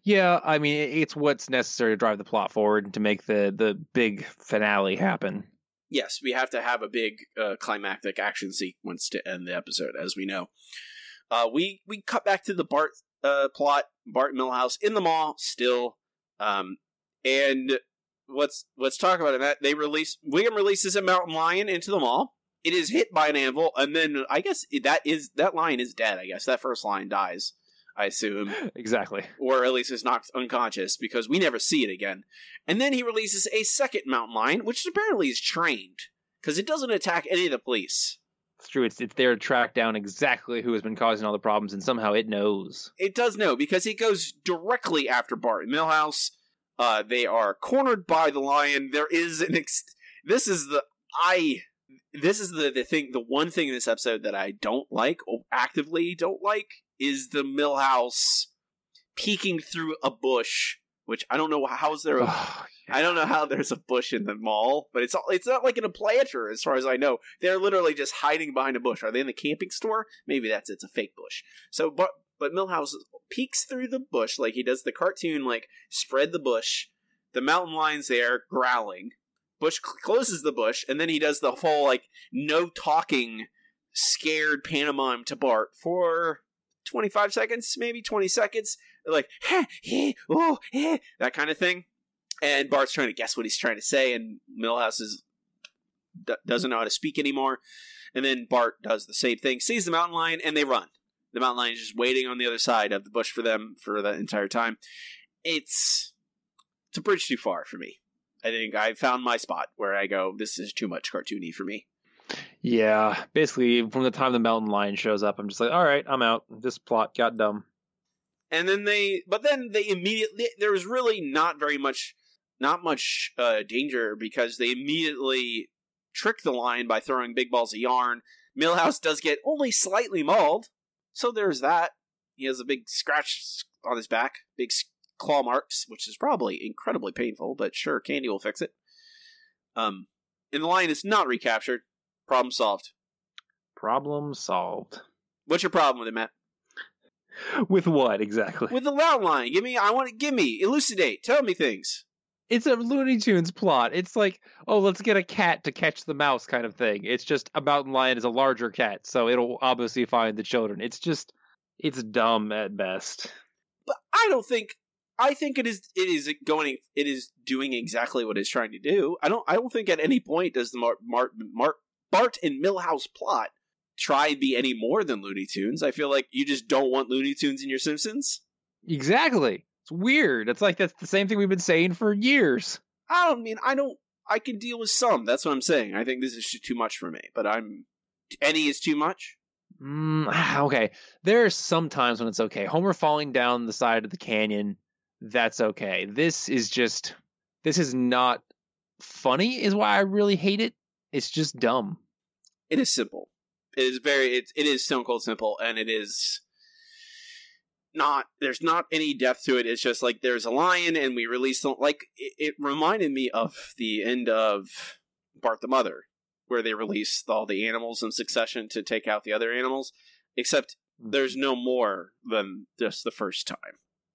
Yeah, I mean, it's what's necessary to drive the plot forward and to make the, the big finale happen. Yes, we have to have a big uh, climactic action sequence to end the episode, as we know. Uh, we, we cut back to the Bart uh, plot, Bart Milhouse in the mall still. Um, and let's, let's talk about it, Matt. They release, William releases a mountain lion into the mall. It is hit by an anvil, and then I guess that is that lion is dead, I guess. That first lion dies. I assume. Exactly. Or at least is knocked unconscious, because we never see it again. And then he releases a second mountain lion, which apparently is trained, because it doesn't attack any of the police. It's true. It's, it's there to track down exactly who has been causing all the problems, and somehow it knows. It does know, because it goes directly after Bart and Milhouse. Uh, they are cornered by the lion. There is an... Ex- this is the... I... This is the, the thing, the one thing in this episode that I don't like, or actively don't like, is the Milhouse peeking through a bush, which I don't know how is there. A, oh, yeah. I don't know how there's a bush in the mall, but it's all, it's not like in a planter as far as I know. They're literally just hiding behind a bush. Are they in the camping store? Maybe that's it's a fake bush. So, but but Milhouse peeks through the bush like he does the cartoon, like spread the bush. The mountain lion's there growling. Bush cl- closes the bush, and then he does the whole like no talking, scared pantomime to Bart for twenty-five seconds, maybe twenty seconds, like ha, he, oh, he, that kind of thing. And Bart's trying to guess what he's trying to say, and Milhouse is d- doesn't know how to speak anymore. And then Bart does the same thing, sees the mountain lion, and they run. The mountain lion is just waiting on the other side of the bush for them for that entire time. It's it's a bridge too far for me. I think I found my spot where I go, this is too much cartoony for me. Yeah, basically, from the time the mountain lion shows up, I'm just like, all right, I'm out. This plot got dumb. And then they, but then they immediately, there was really not very much, not much uh, danger because they immediately trick the lion by throwing big balls of yarn. Milhouse does get only slightly mauled, so there's that. He has a big scratch on his back, big claw marks, which is probably incredibly painful, but sure, candy will fix it. Um, and the lion is not recaptured. Problem solved. Problem solved. What's your problem with it, Matt? With what exactly? With the loud line. Give me. I want to give me. Elucidate. Tell me things. It's a Looney Tunes plot. It's like, oh, let's get a cat to catch the mouse kind of thing. It's just a mountain lion is a larger cat, so it'll obviously find the children. It's just, it's dumb at best. But I don't think. I think it is. It is going. It is doing exactly what it's trying to do. I don't. I don't think at any point does the Mark Mark. Mar- Bart and Milhouse plot try to be any more than Looney Tunes. I feel like you just don't want Looney Tunes in your Simpsons. Exactly. It's weird. It's like that's the same thing we've been saying for years. I don't mean, I don't, I can deal with some. That's what I'm saying. I think this is too much for me, but I'm, any is too much. Mm, okay. There are some times when it's okay. Homer falling down the side of the canyon. That's okay. This is just, this is not funny is why I really hate it. It's just dumb. It is simple. It is very, it, it is stone cold simple, and it is not, there's not any depth to it. It's just like, there's a lion, and we release, like, it, it reminded me of the end of Bart the Mother, where they released all the animals in succession to take out the other animals, except there's no more than just the first time.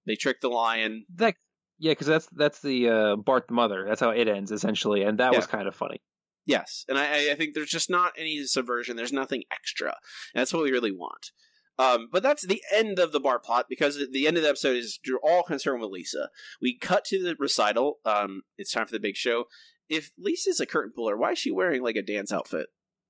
They tricked the lion. That, yeah, because that's, that's the uh, Bart the Mother. That's how it ends, essentially, and that yeah. was kind of funny. Yes, and I, I think there's just not any subversion. There's nothing extra. And that's what we really want. Um, but that's the end of the Bart plot, because at the end of the episode is you're all concerned with Lisa. We cut to the recital. Um, it's time for the big show. if Lisa's a curtain puller, why is she wearing like a dance outfit?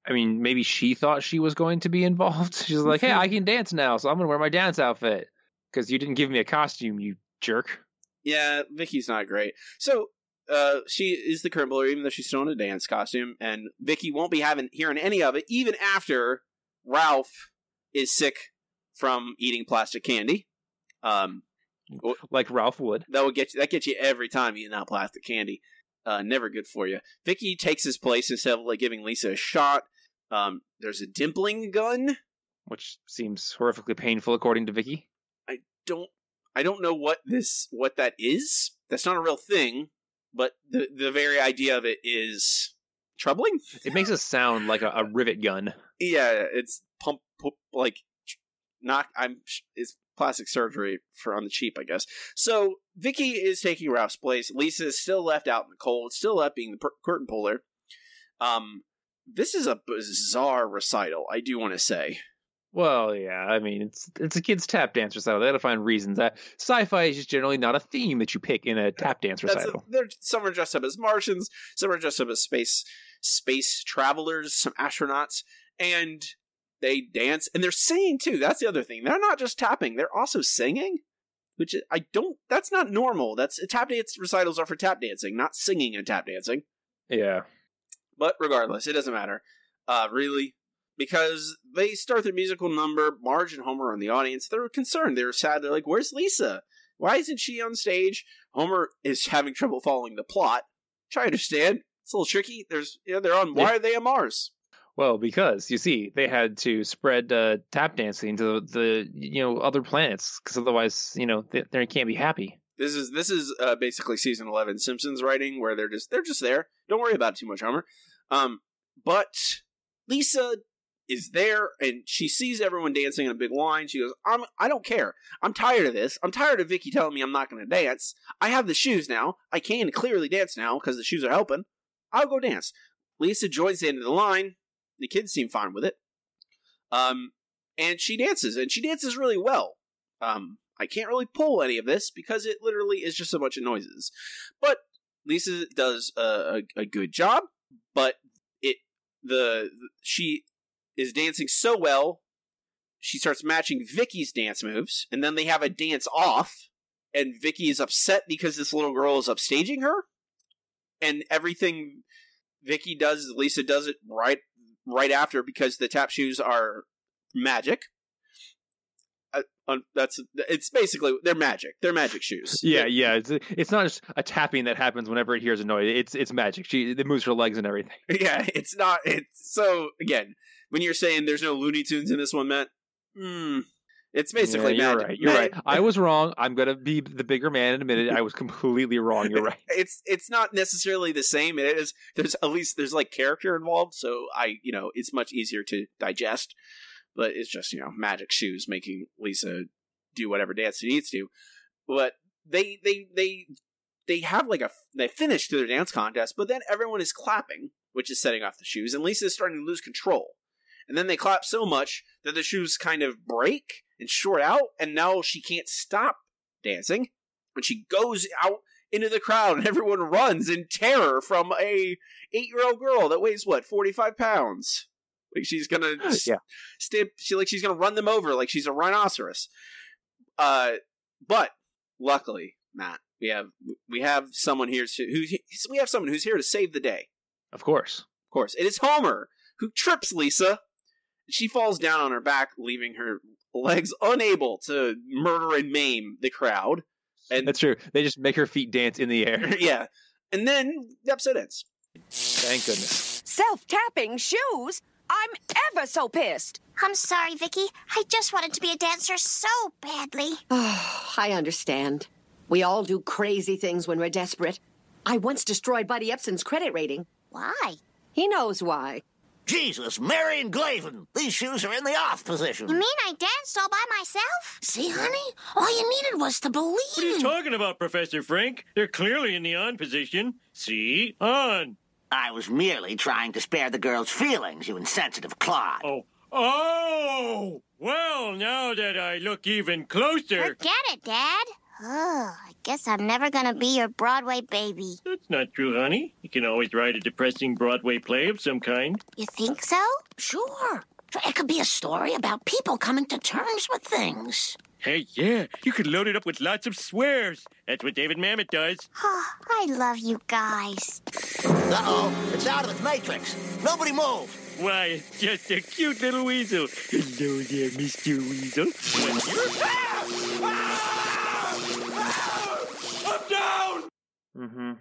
I mean, maybe she thought she was going to be involved. She's like, hey, I can dance now, so I'm going to wear my dance outfit. Because you didn't give me a costume, you jerk. Yeah, Vicky's not great. So uh, she is the curtain puller, even though she's still in a dance costume. And Vicky won't be having hearing any of it, even after Ralph is sick from eating plastic candy. Um, like Ralph would. That would get you, that gets you every time eating out plastic candy. Uh, never good for you. Vicky takes his place instead of like giving Lisa a shot. Um, there's a dimpling gun, which seems horrifically painful, according to Vicky. I don't, I don't know what this, what that is. That's not a real thing, but the the very idea of it is troubling. It makes it sound like a, a rivet gun. Yeah, it's pump, pump like knock. I'm it's plastic surgery for on the cheap, I guess. So Vicky is taking Ralph's place. Lisa is still left out in the cold, still left being the per- curtain puller. Um. This is a bizarre recital, I do want to say. Well, yeah, I mean, it's it's a kid's tap dance recital. They had to find reasons. That sci-fi is just generally not a theme that you pick in a tap dance recital. A, they're, some are dressed up as Martians, some are dressed up as space space travelers, some astronauts, and they dance. And they're singing, too. That's the other thing. They're not just tapping. They're also singing, which I don't... That's not normal. That's tap dance recitals are for tap dancing, not singing and tap dancing. Yeah. But regardless, it doesn't matter, uh, really, because they start their musical number. Marge and Homer are in the audience. They're concerned. They're sad. They're like, where's Lisa? Why isn't she on stage? Homer is having trouble following the plot, which I understand. It's a little tricky. There's, you know, they're on, why are they on Mars? Well, because, you see, they had to spread uh, tap dancing to the, the, you know, other planets, because otherwise, you know, they, they can't be happy. This is this is uh, basically season eleven Simpsons writing, where they're just they're just there. Don't worry about it too much, Homer. Um, but Lisa is there, and she sees everyone dancing in a big line. She goes, "I'm I don't care. I'm tired of this. I'm tired of Vicky telling me I'm not going to dance. I have the shoes now. I can clearly dance now because the shoes are helping. I'll go dance." Lisa joins the end of the line. The kids seem fine with it. Um, and she dances, and she dances really well. Um. I can't really pull any of this because it literally is just a bunch of noises. But Lisa does a, a, a good job, but it the she is dancing so well, she starts matching Vicky's dance moves, and then they have a dance off, and Vicky is upset because this little girl is upstaging her, and everything Vicky does, Lisa does it right right after because the tap shoes are magic. Uh, that's it's basically they're magic they're magic shoes. Yeah, it, yeah, it's it's not just a tapping that happens whenever it hears a noise. It's it's magic. She it moves her legs and everything. Yeah, it's not it's so again, when you're saying there's no Looney Tunes in this one, Matt, mm, it's basically yeah, you're magic. Right, you're magic. Right. I was wrong. I'm gonna be the bigger man in a minute. I was completely wrong. You're right. It's it's not necessarily the same. It is there's at least there's like character involved, so I you know it's much easier to digest. But it's just, you know, magic shoes making Lisa do whatever dance she needs to. But they they they they have like a they finish to their dance contest, but then everyone is clapping, which is setting off the shoes, and Lisa is starting to lose control. And then they clap so much that the shoes kind of break and short out, and now she can't stop dancing. And she goes out into the crowd, and everyone runs in terror from a eight-year-old girl that weighs what, forty-five pounds. Like she's gonna, yeah. st- she like she's gonna run them over like she's a rhinoceros. Uh, but luckily, Matt, we have we have someone here to, who we have someone who's here to save the day. Of course, of course, it is Homer who trips Lisa. She falls down on her back, leaving her legs unable to murder and maim the crowd. And that's true. They just make her feet dance in the air. Yeah, and then the episode ends. Thank goodness. Self-tapping shoes. I'm ever so pissed. I'm sorry, Vicky. I just wanted to be a dancer so badly. Oh, I understand. We all do crazy things when we're desperate. I once destroyed Buddy Ebsen's credit rating. Why? He knows why. Jesus, Mary and Glavin, these shoes are in the off position. You mean I danced all by myself? See, honey? All you needed was to believe. What are you talking about, Professor Frank? They're clearly in the on position. See? On. I was merely trying to spare the girl's feelings, you insensitive clod. Oh. Oh! Well, now that I look even closer... Forget it, Dad. Oh, I guess I'm never going to be your Broadway baby. That's not true, honey. You can always write a depressing Broadway play of some kind. You think so? Sure. It could be a story about people coming to terms with things. Hey, yeah, you could load it up with lots of swears. That's what David Mamet does. Oh, I love you guys. Uh-oh, it's out of its matrix. Nobody move. Why, it's just a cute little weasel. Hello there, Mister Weasel. When you're... Ah! Ah! Mm-hmm.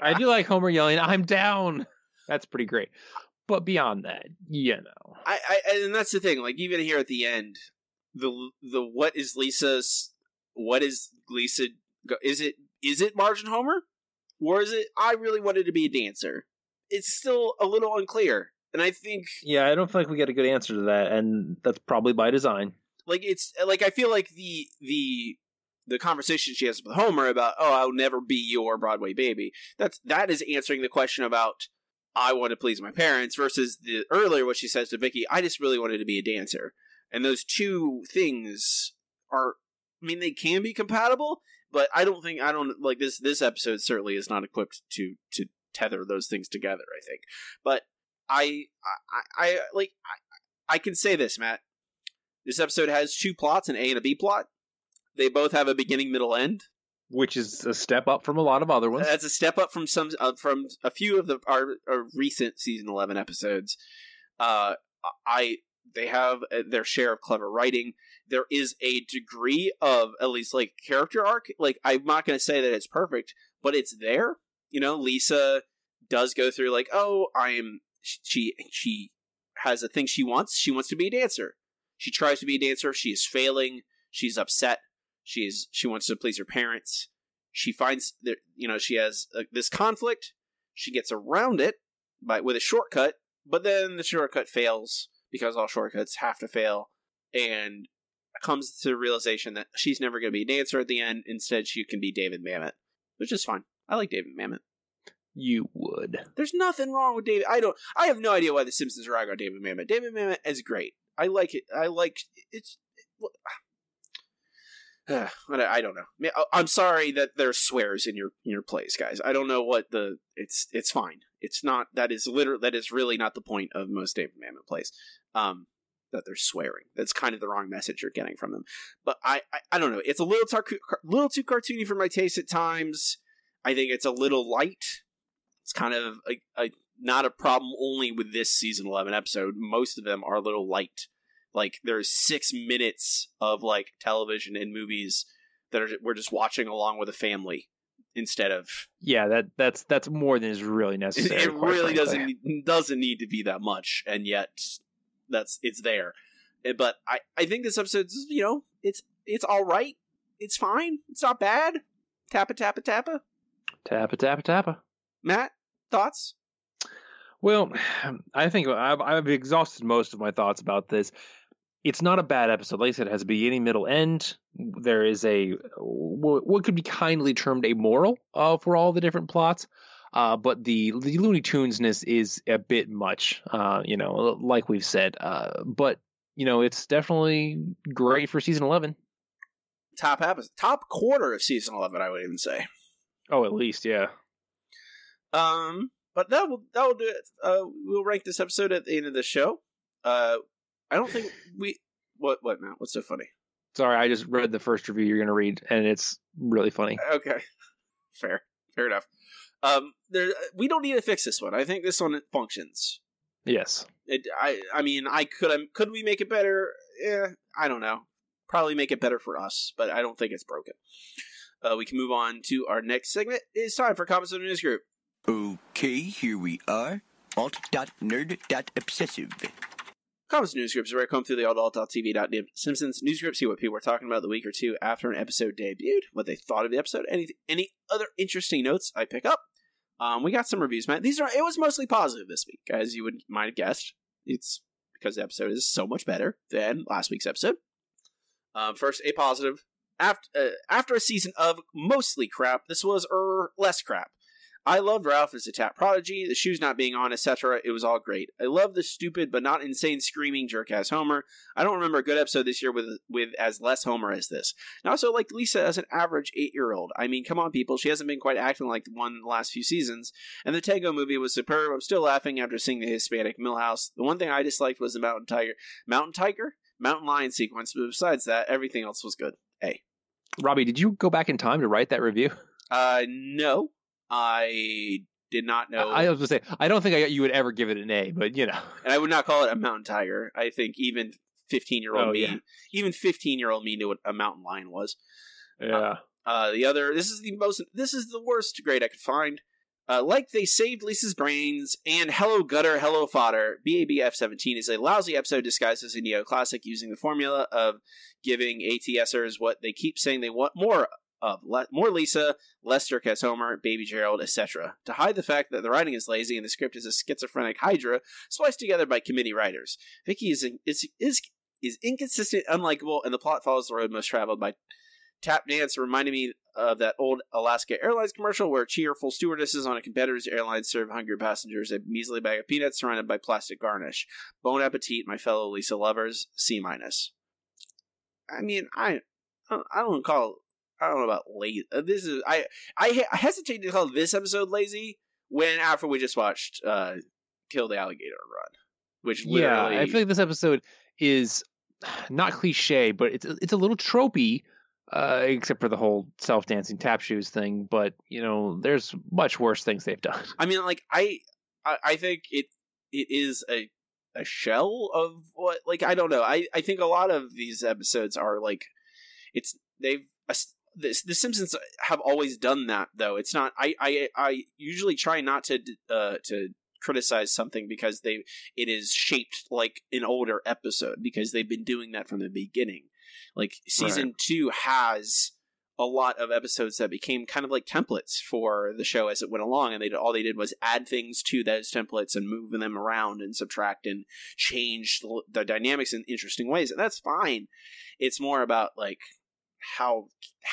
I do like Homer yelling, "I'm down." That's pretty great. But beyond that, you know, I, I and that's the thing. Like even here at the end, the the what is Lisa's? What is Lisa? Is it is it Marge and Homer, or is it? I really wanted to be a dancer. It's still a little unclear, and I think yeah, I don't feel like we get a good answer to that, and that's probably by design. Like it's like I feel like the the. The conversation she has with Homer about, oh, I'll never be your Broadway baby. That's, that is answering the question about, I want to please my parents versus the earlier what she says to Vicky, I just really wanted to be a dancer. And those two things are, I mean, they can be compatible, but I don't think, I don't, like this, this episode certainly is not equipped to, to tether those things together, I think. But I, I, I like, I, I can say this, Matt. This episode has two plots, an A and a B plot. They both have a beginning, middle, end, which is a step up from a lot of other ones. That's a step up from some uh, from a few of the our, our recent season eleven episodes. Uh, I they have their share of clever writing. There is a degree of at least like character arc. Like I'm not going to say that it's perfect, but it's there. You know, Lisa does go through like, oh, I'm she she has a thing she wants. She wants to be a dancer. She tries to be a dancer. She is failing. She's upset. She's she wants to please her parents. She finds that, you know, she has uh, this conflict. She gets around it by with a shortcut, but then the shortcut fails because all shortcuts have to fail, and comes to the realization that she's never going to be a dancer at the end. Instead, she can be David Mamet, which is fine. I like David Mamet. You would. There's nothing wrong with David. I don't. I have no idea why The Simpsons rag on David Mamet. David Mamet is great. I like it. I like it's. It, well, I don't know. I'm sorry that there's swears in your in your plays, guys. I don't know what the it's it's fine. It's not that is literally that is really not the point of most David Mamet plays. Um, that they're swearing. That's kind of the wrong message you're getting from them. But I I, I don't know. It's a little tar- little too cartoony for my taste at times. I think it's a little light. It's kind of a, a not a problem only with this season eleven episode. Most of them are a little light. Like, there's six minutes of, like, television and movies that are, we're just watching along with a family instead of... Yeah, that that's that's more than is really necessary. It really doesn't doesn't need to be that much, and yet that's it's there. But I, I think this episode's, you know, it's it's all right. It's fine. It's not bad. Tappa, tappa, tappa. Tappa, tappa, tappa. Matt, thoughts? Well, I think I've, I've exhausted most of my thoughts about this. It's not a bad episode. Like I said, it has a beginning, middle, end. There is a what could be kindly termed a moral uh, for all the different plots, uh, but the, the Looney Tunes-ness is a bit much, uh, you know, like we've said. Uh, but, you know, it's definitely great for season eleven. Top episode, top quarter of season eleven, I would even say. Oh, at least, yeah. Um... But that will that will do it. Uh, we'll rank this episode at the end of the show. Uh, I don't think we what what Matt? What's so funny? Sorry, I just read the first review you're going to read, and it's really funny. Okay, fair, fair enough. Um, there we don't need to fix this one. I think this one functions. Yes. It, I I mean I could I, could we make it better? Yeah, I don't know. Probably make it better for us, but I don't think it's broken. Uh, we can move on to our next segment. It's time for Comments on the News Group. Okay, here we are. alt dot nerd dot obsessive. Comments newsgroups are where I come through the alt dot t v dot nib Simpsons newsgroup, see what people were talking about the week or two after an episode debuted, what they thought of the episode, any any other interesting notes I pick up. Um, we got some reviews, man. These are it was mostly positive this week, as you would might have guessed. It's because the episode is so much better than last week's episode. Um, first, a positive after uh, after a season of mostly crap. This was er less crap. I loved Ralph as a tap prodigy, the shoes not being on, et cetera. It was all great. I love the stupid but not insane screaming jerk-ass Homer. I don't remember a good episode this year with with as less Homer as this. And I also liked Lisa as an average eight-year-old. I mean, come on, people. She hasn't been quite acting like the one the last few seasons. And the Tango movie was superb. I'm still laughing after seeing the Hispanic Milhouse. The one thing I disliked was the Mountain Tiger. Mountain Tiger? Mountain Lion sequence. But besides that, everything else was good. Hey. Robbie, did you go back in time to write that review? Uh, no. I did not know. I was going to say, I don't think I, you would ever give it an A, but you know. And I would not call it a mountain tiger. I think even fifteen-year-old oh, me, yeah. even fifteen-year-old me knew what a mountain lion was. Yeah. Uh, uh, the other, this is the most, this is the worst grade I could find. Uh, like they saved Lisa's brains and hello gutter, hello fodder. B A B F seventeen is a lousy episode disguised as a neoclassic using the formula of giving ATSers what they keep saying they want more of. Of Le- more Lisa, less jerk as Homer, baby Gerald, et cetera. To hide the fact that the writing is lazy and the script is a schizophrenic hydra spliced together by committee writers. Vicky is in- is is is inconsistent, unlikable, and the plot follows the road most traveled by tap dance, reminding me of that old Alaska Airlines commercial where cheerful stewardesses on a competitor's airline serve hungry passengers a measly bag of peanuts surrounded by plastic garnish. Bon appetit, my fellow Lisa lovers. C minus. I mean, I I don't call. It I don't know about lazy. This is I, I I hesitate to call this episode lazy when after we just watched uh, Kill the Alligator Run, which literally... yeah, I feel like this episode is not cliche, but it's it's a little tropey, uh, except for the whole self dancing tap shoes thing. But you know, there's much worse things they've done. I mean, like I I, I think it it is a a shell of what like I don't know. I, I think a lot of these episodes are like it's they've. A, The, the Simpsons have always done that, though. It's not. I I, I usually try not to uh, to criticize something because they it is shaped like an older episode because they've been doing that from the beginning. Like season right. two has a lot of episodes that became kind of like templates for the show as it went along, and they all they did was add things to those templates and move them around and subtract and change the, the dynamics in interesting ways, and that's fine. It's more about like. How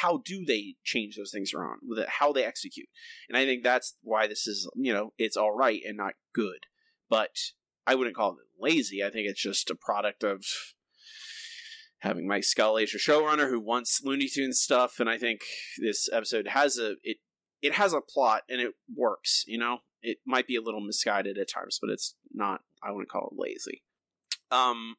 how do they change those things around with how they execute, and I think that's why this is you know it's all right and not good, but I wouldn't call it lazy. I think it's just a product of having Mike Scully as your showrunner who wants Looney Tunes stuff, and I think this episode has a it it has a plot and it works. You know, it might be a little misguided at times, but it's not. I wouldn't call it lazy. Um,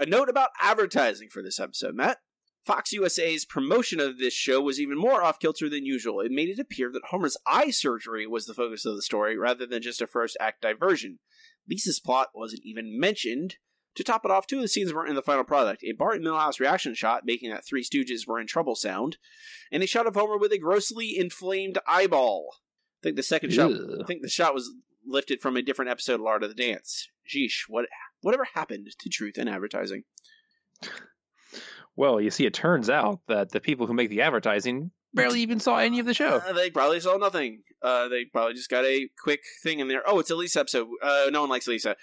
a note about advertising for this episode, Matt. Fox U S A's promotion of this show was even more off-kilter than usual. It made it appear that Homer's eye surgery was the focus of the story, rather than just a first-act diversion. Lisa's plot wasn't even mentioned. To top it off, two of the scenes weren't in the final product. A Bart and Milhouse reaction shot, making that Three Stooges were in trouble sound, and a shot of Homer with a grossly inflamed eyeball. I think the second Ew. shot I think the shot was lifted from a different episode of Art of the Dance. Jeesh, what, whatever happened to truth in advertising? Well, you see, it turns out that the people who make the advertising barely even saw any of the show. Uh, they probably saw nothing. Uh, they probably just got a quick thing in there. Oh, it's a Lisa episode. Uh, no one likes Lisa.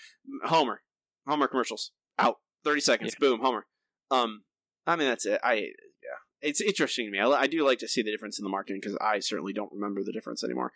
Homer. Homer commercials. Out. thirty seconds. Yeah. Boom. Homer. Um, I mean, that's it. I, yeah. It's interesting to me. I, I do like to see the difference in the marketing because I certainly don't remember the difference anymore.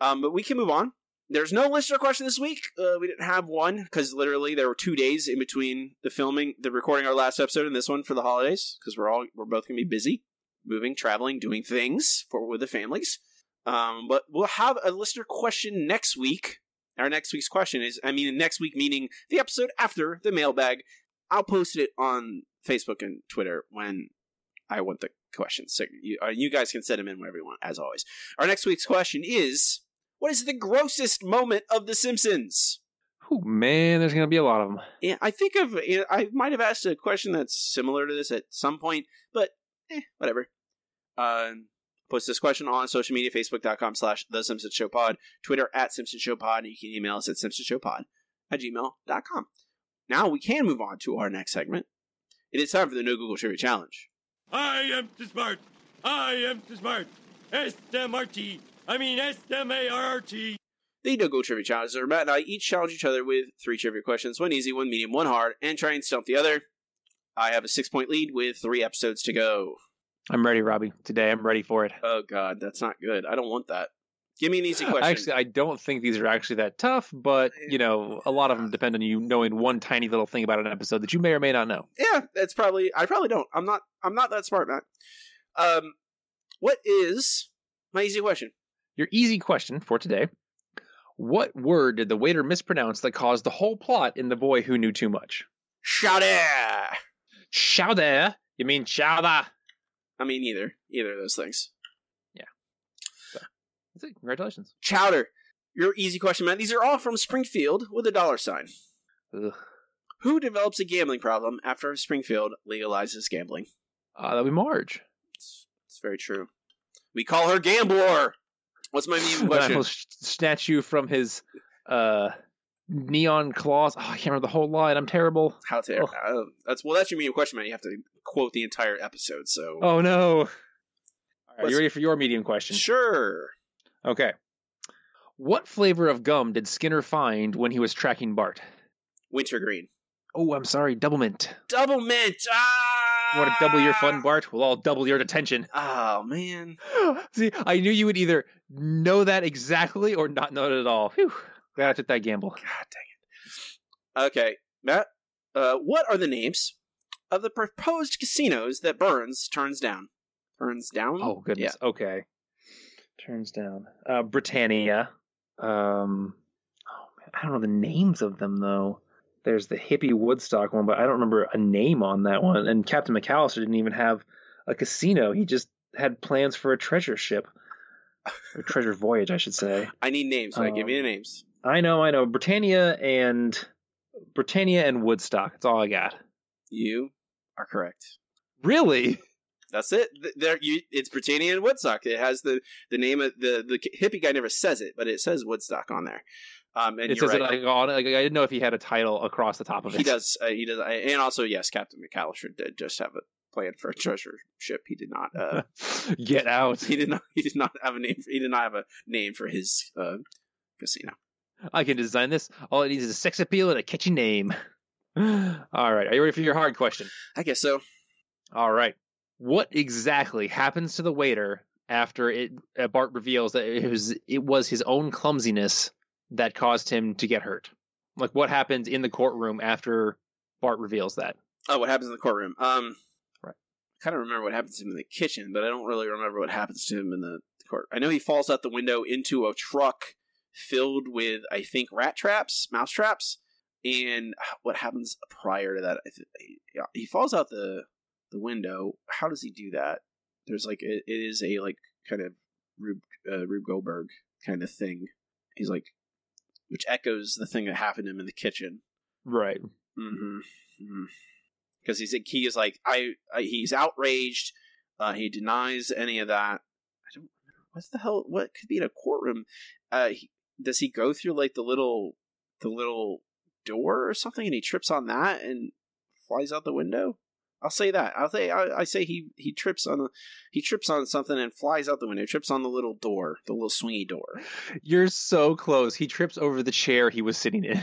Um, but we can move on. There's no listener question this week. Uh, we didn't have one because literally there were two days in between the filming, the recording our last episode, and this one for the holidays because we're all we're both gonna be busy, moving, traveling, doing things for with the families. Um, but we'll have a listener question next week. Our next week's question is, I mean, next week meaning the episode after the mailbag. I'll post it on Facebook and Twitter when I want the questions. So you, uh, you guys can send them in whenever you want, as always. Our next week's question is. What is the grossest moment of The Simpsons? Oh, man, there's going to be a lot of them. Yeah, I think of, you know, I might have asked a question that's similar to this at some point, but eh, whatever. Uh, post this question on social media, facebook.com slash The Simpsons Show Pod, Twitter at Simpsons Show Pod, and you can email us at simpsonshowpod at gmail dot com. Now we can move on to our next segment. It is time for the No Google Trivia Challenge. I am too smart. I am too smart. S M R T. I mean, S M A R T. The No Google Trivia Challenge is where Matt and I each challenge each other with three trivia questions, one easy, one medium, one hard, and try and stump the other. I have a six-point lead with three episodes to go. I'm ready, Robbie. Today, I'm ready for it. Oh, God, that's not good. I don't want that. Give me an easy question. Actually, I don't think these are actually that tough, but, you know, a lot of them depend on you knowing one tiny little thing about an episode that you may or may not know. Yeah, that's probably, I probably don't. I'm not, I'm not that smart, Matt. Um, what is my easy question? Your easy question for today. What word did the waiter mispronounce that caused the whole plot in The Boy Who Knew Too Much? Chowder. Chowder? You mean chowder? I mean, either. Either of those things. That's it. Congratulations. Chowder. Your easy question, man. These are all from Springfield with a dollar sign. Ugh. Who develops a gambling problem after Springfield legalizes gambling? Uh, that'll be Marge. It's, it's very true. We call her Gambler. What's my meme question? I will sh- snatch you from his uh, neon claws. Oh, I can't remember the whole line. I'm terrible. How terrible. Oh. That's, well, that's your meme question, man. You have to quote the entire episode. So. Oh, no. All right, are you ready for your medium question? Sure. Okay. What flavor of gum did Skinner find when he was tracking Bart? Wintergreen. Oh, I'm sorry. Double mint. Double mint. Ah! You want to double your fun, Bart? We'll all double your detention. Oh, man. See, I knew you would either know that exactly or not know it at all. Whew. Glad I took that gamble. God dang it. Okay, Matt, uh, what are the names of the proposed casinos that Burns turns down? Turns down? Oh, goodness. Yeah. Okay. Turns down. Uh, Britannia. Um, oh man, I don't know the names of them, though. There's the hippie Woodstock one, but I don't remember a name on that one. And Captain McAllister didn't even have a casino. He just had plans for a treasure ship. Or treasure voyage, I should say. I need names. Um, right? Give me the names. I know, I know. Britannia and... Britannia and Woodstock. That's all I got. You are correct. Really? That's it. There, you, it's Britannia and Woodstock. It has the, the name of the, the hippie guy never says it, but it says Woodstock on there. Um, and it says right. it on. Like, I didn't know if he had a title across the top of it. He does. Uh, he does. And also, yes, Captain McAllister did just have a plan for a treasure ship. He did not uh, get out. He did not. He did not have a name. For, he did not have a name for his uh, casino. I can design this. All it needs is a sex appeal and a catchy name. All right. Are you ready for your hard question? I guess so. All right. What exactly happens to the waiter after it? Uh, Bart reveals that it was it was his own clumsiness that caused him to get hurt. Like, what happens in the courtroom after Bart reveals that? Oh, what happens in the courtroom? Um, right. I kind of remember what happens to him in the kitchen, but I don't really remember what happens to him in the court. I know he falls out the window into a truck filled with, I think, rat traps, mouse traps, and what happens prior to that? He falls out the. The window. How does he do that? There's like it, it is a like kind of Rube, uh, Rube Goldberg kind of thing. He's like, which echoes the thing that happened to him in the kitchen, right? Mm-hmm. Because mm-hmm. he's like, he is like, I, I he's outraged. Uh, he denies any of that. I don't. What the hell? What could be in a courtroom? Uh, he, does he go through like the little the little door or something, and he trips on that and flies out the window? I'll say that. I'll say. I, I say he, he trips on the he trips on something and flies out the window. Trips on the little door, the little swingy door. You're so close. He trips over the chair he was sitting in.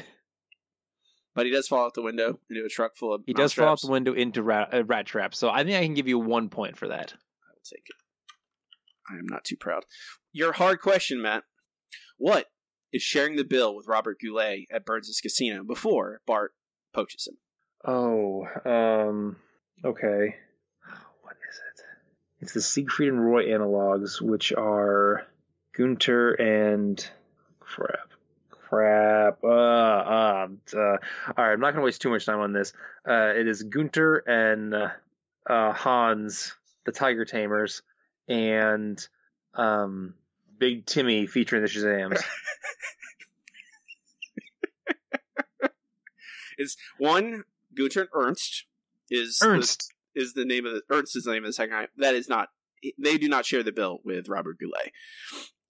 But he does fall out the window into a truck full of. He does traps. fall out the window into rat, uh, rat traps. So I think I can give you one point for that. I will take it. I am not too proud. Your hard question, Matt. What is sharing the bill with Robert Goulet at Burns' Casino before Bart poaches him? Oh. Um. Okay. What is it? It's the Siegfried and Roy analogs, which are Gunter and... Crap. Crap. Uh, uh, uh. All right, I'm not going to waste too much time on this. Uh, it is Gunter and uh, uh, Hans, the Tiger Tamers, and um, Big Timmy featuring the Shazams. It's one, Gunter and Ernst. Is Ernst the, is the name of the Ernst is the name of the second guy. That is not. They do not share the bill with Robert Goulet.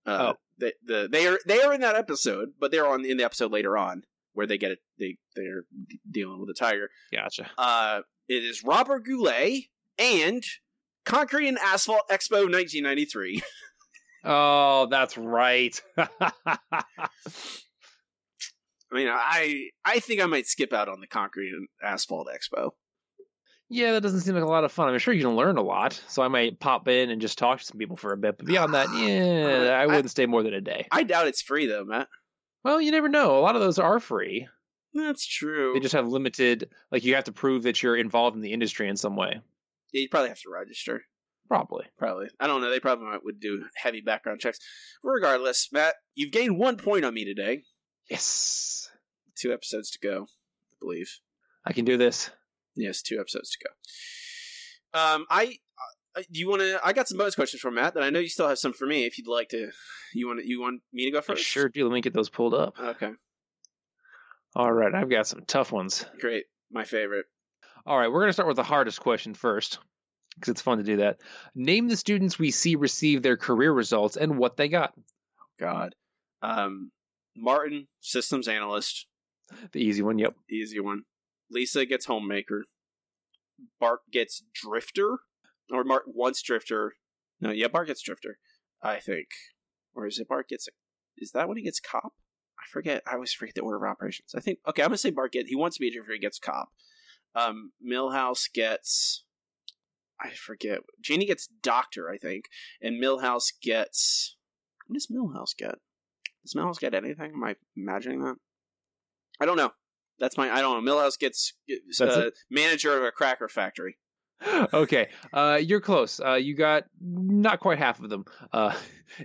Uh, oh, they, the they are they are in that episode, but they're on in the episode later on where they get it. They they're dealing with a tiger. Gotcha. Uh, it is Robert Goulet and Concrete and Asphalt Expo nineteen ninety-three. Oh, that's right. I mean, I I think I might skip out on the Concrete and Asphalt Expo. yeah, that doesn't seem like a lot of fun. I'm sure you can learn a lot, so I might pop in and just talk to some people for a bit. But beyond that, yeah, I wouldn't I, stay more than a day. I doubt it's free, though, Matt. Well, you never know. A lot of those are free. That's true. They just have limited, like, you have to prove that you're involved in the industry in some way. Yeah, you probably have to register. Probably. Probably. I don't know. They probably might, would do heavy background checks. Regardless, Matt, you've gained one point on me today. Yes. Two episodes to go, I believe. I can do this. Yes, two episodes to go. Um, I, I you want to? I got some bonus questions for Matt, and I know you still have some for me. If you'd like to, you want you want me to go first? I sure do. Let me get those pulled up. Okay. All right, I've got some tough ones. Great, my favorite. All right, we're gonna start with the hardest question first, because it's fun to do that. Name the students we see receive their career results and what they got. God, um, Martin, systems analyst. The easy one. Yep. The easy one. Lisa gets homemaker. Bart gets drifter, or Bart wants drifter. No, yeah, Bart gets drifter, I think. Or is it Bart gets? A, is that when he gets cop? I forget. I always forget the order of operations. I think. Okay, I'm gonna say Bart gets. He wants to be a drifter. He gets cop. Um, Milhouse gets. I forget. Jeannie gets doctor, I think, and Milhouse gets. What does Milhouse get? Does Milhouse get anything? Am I imagining that? I don't know. That's my, I don't know. Milhouse gets uh, manager of a cracker factory. Okay. Uh, you're close. Uh, you got not quite half of them. Uh,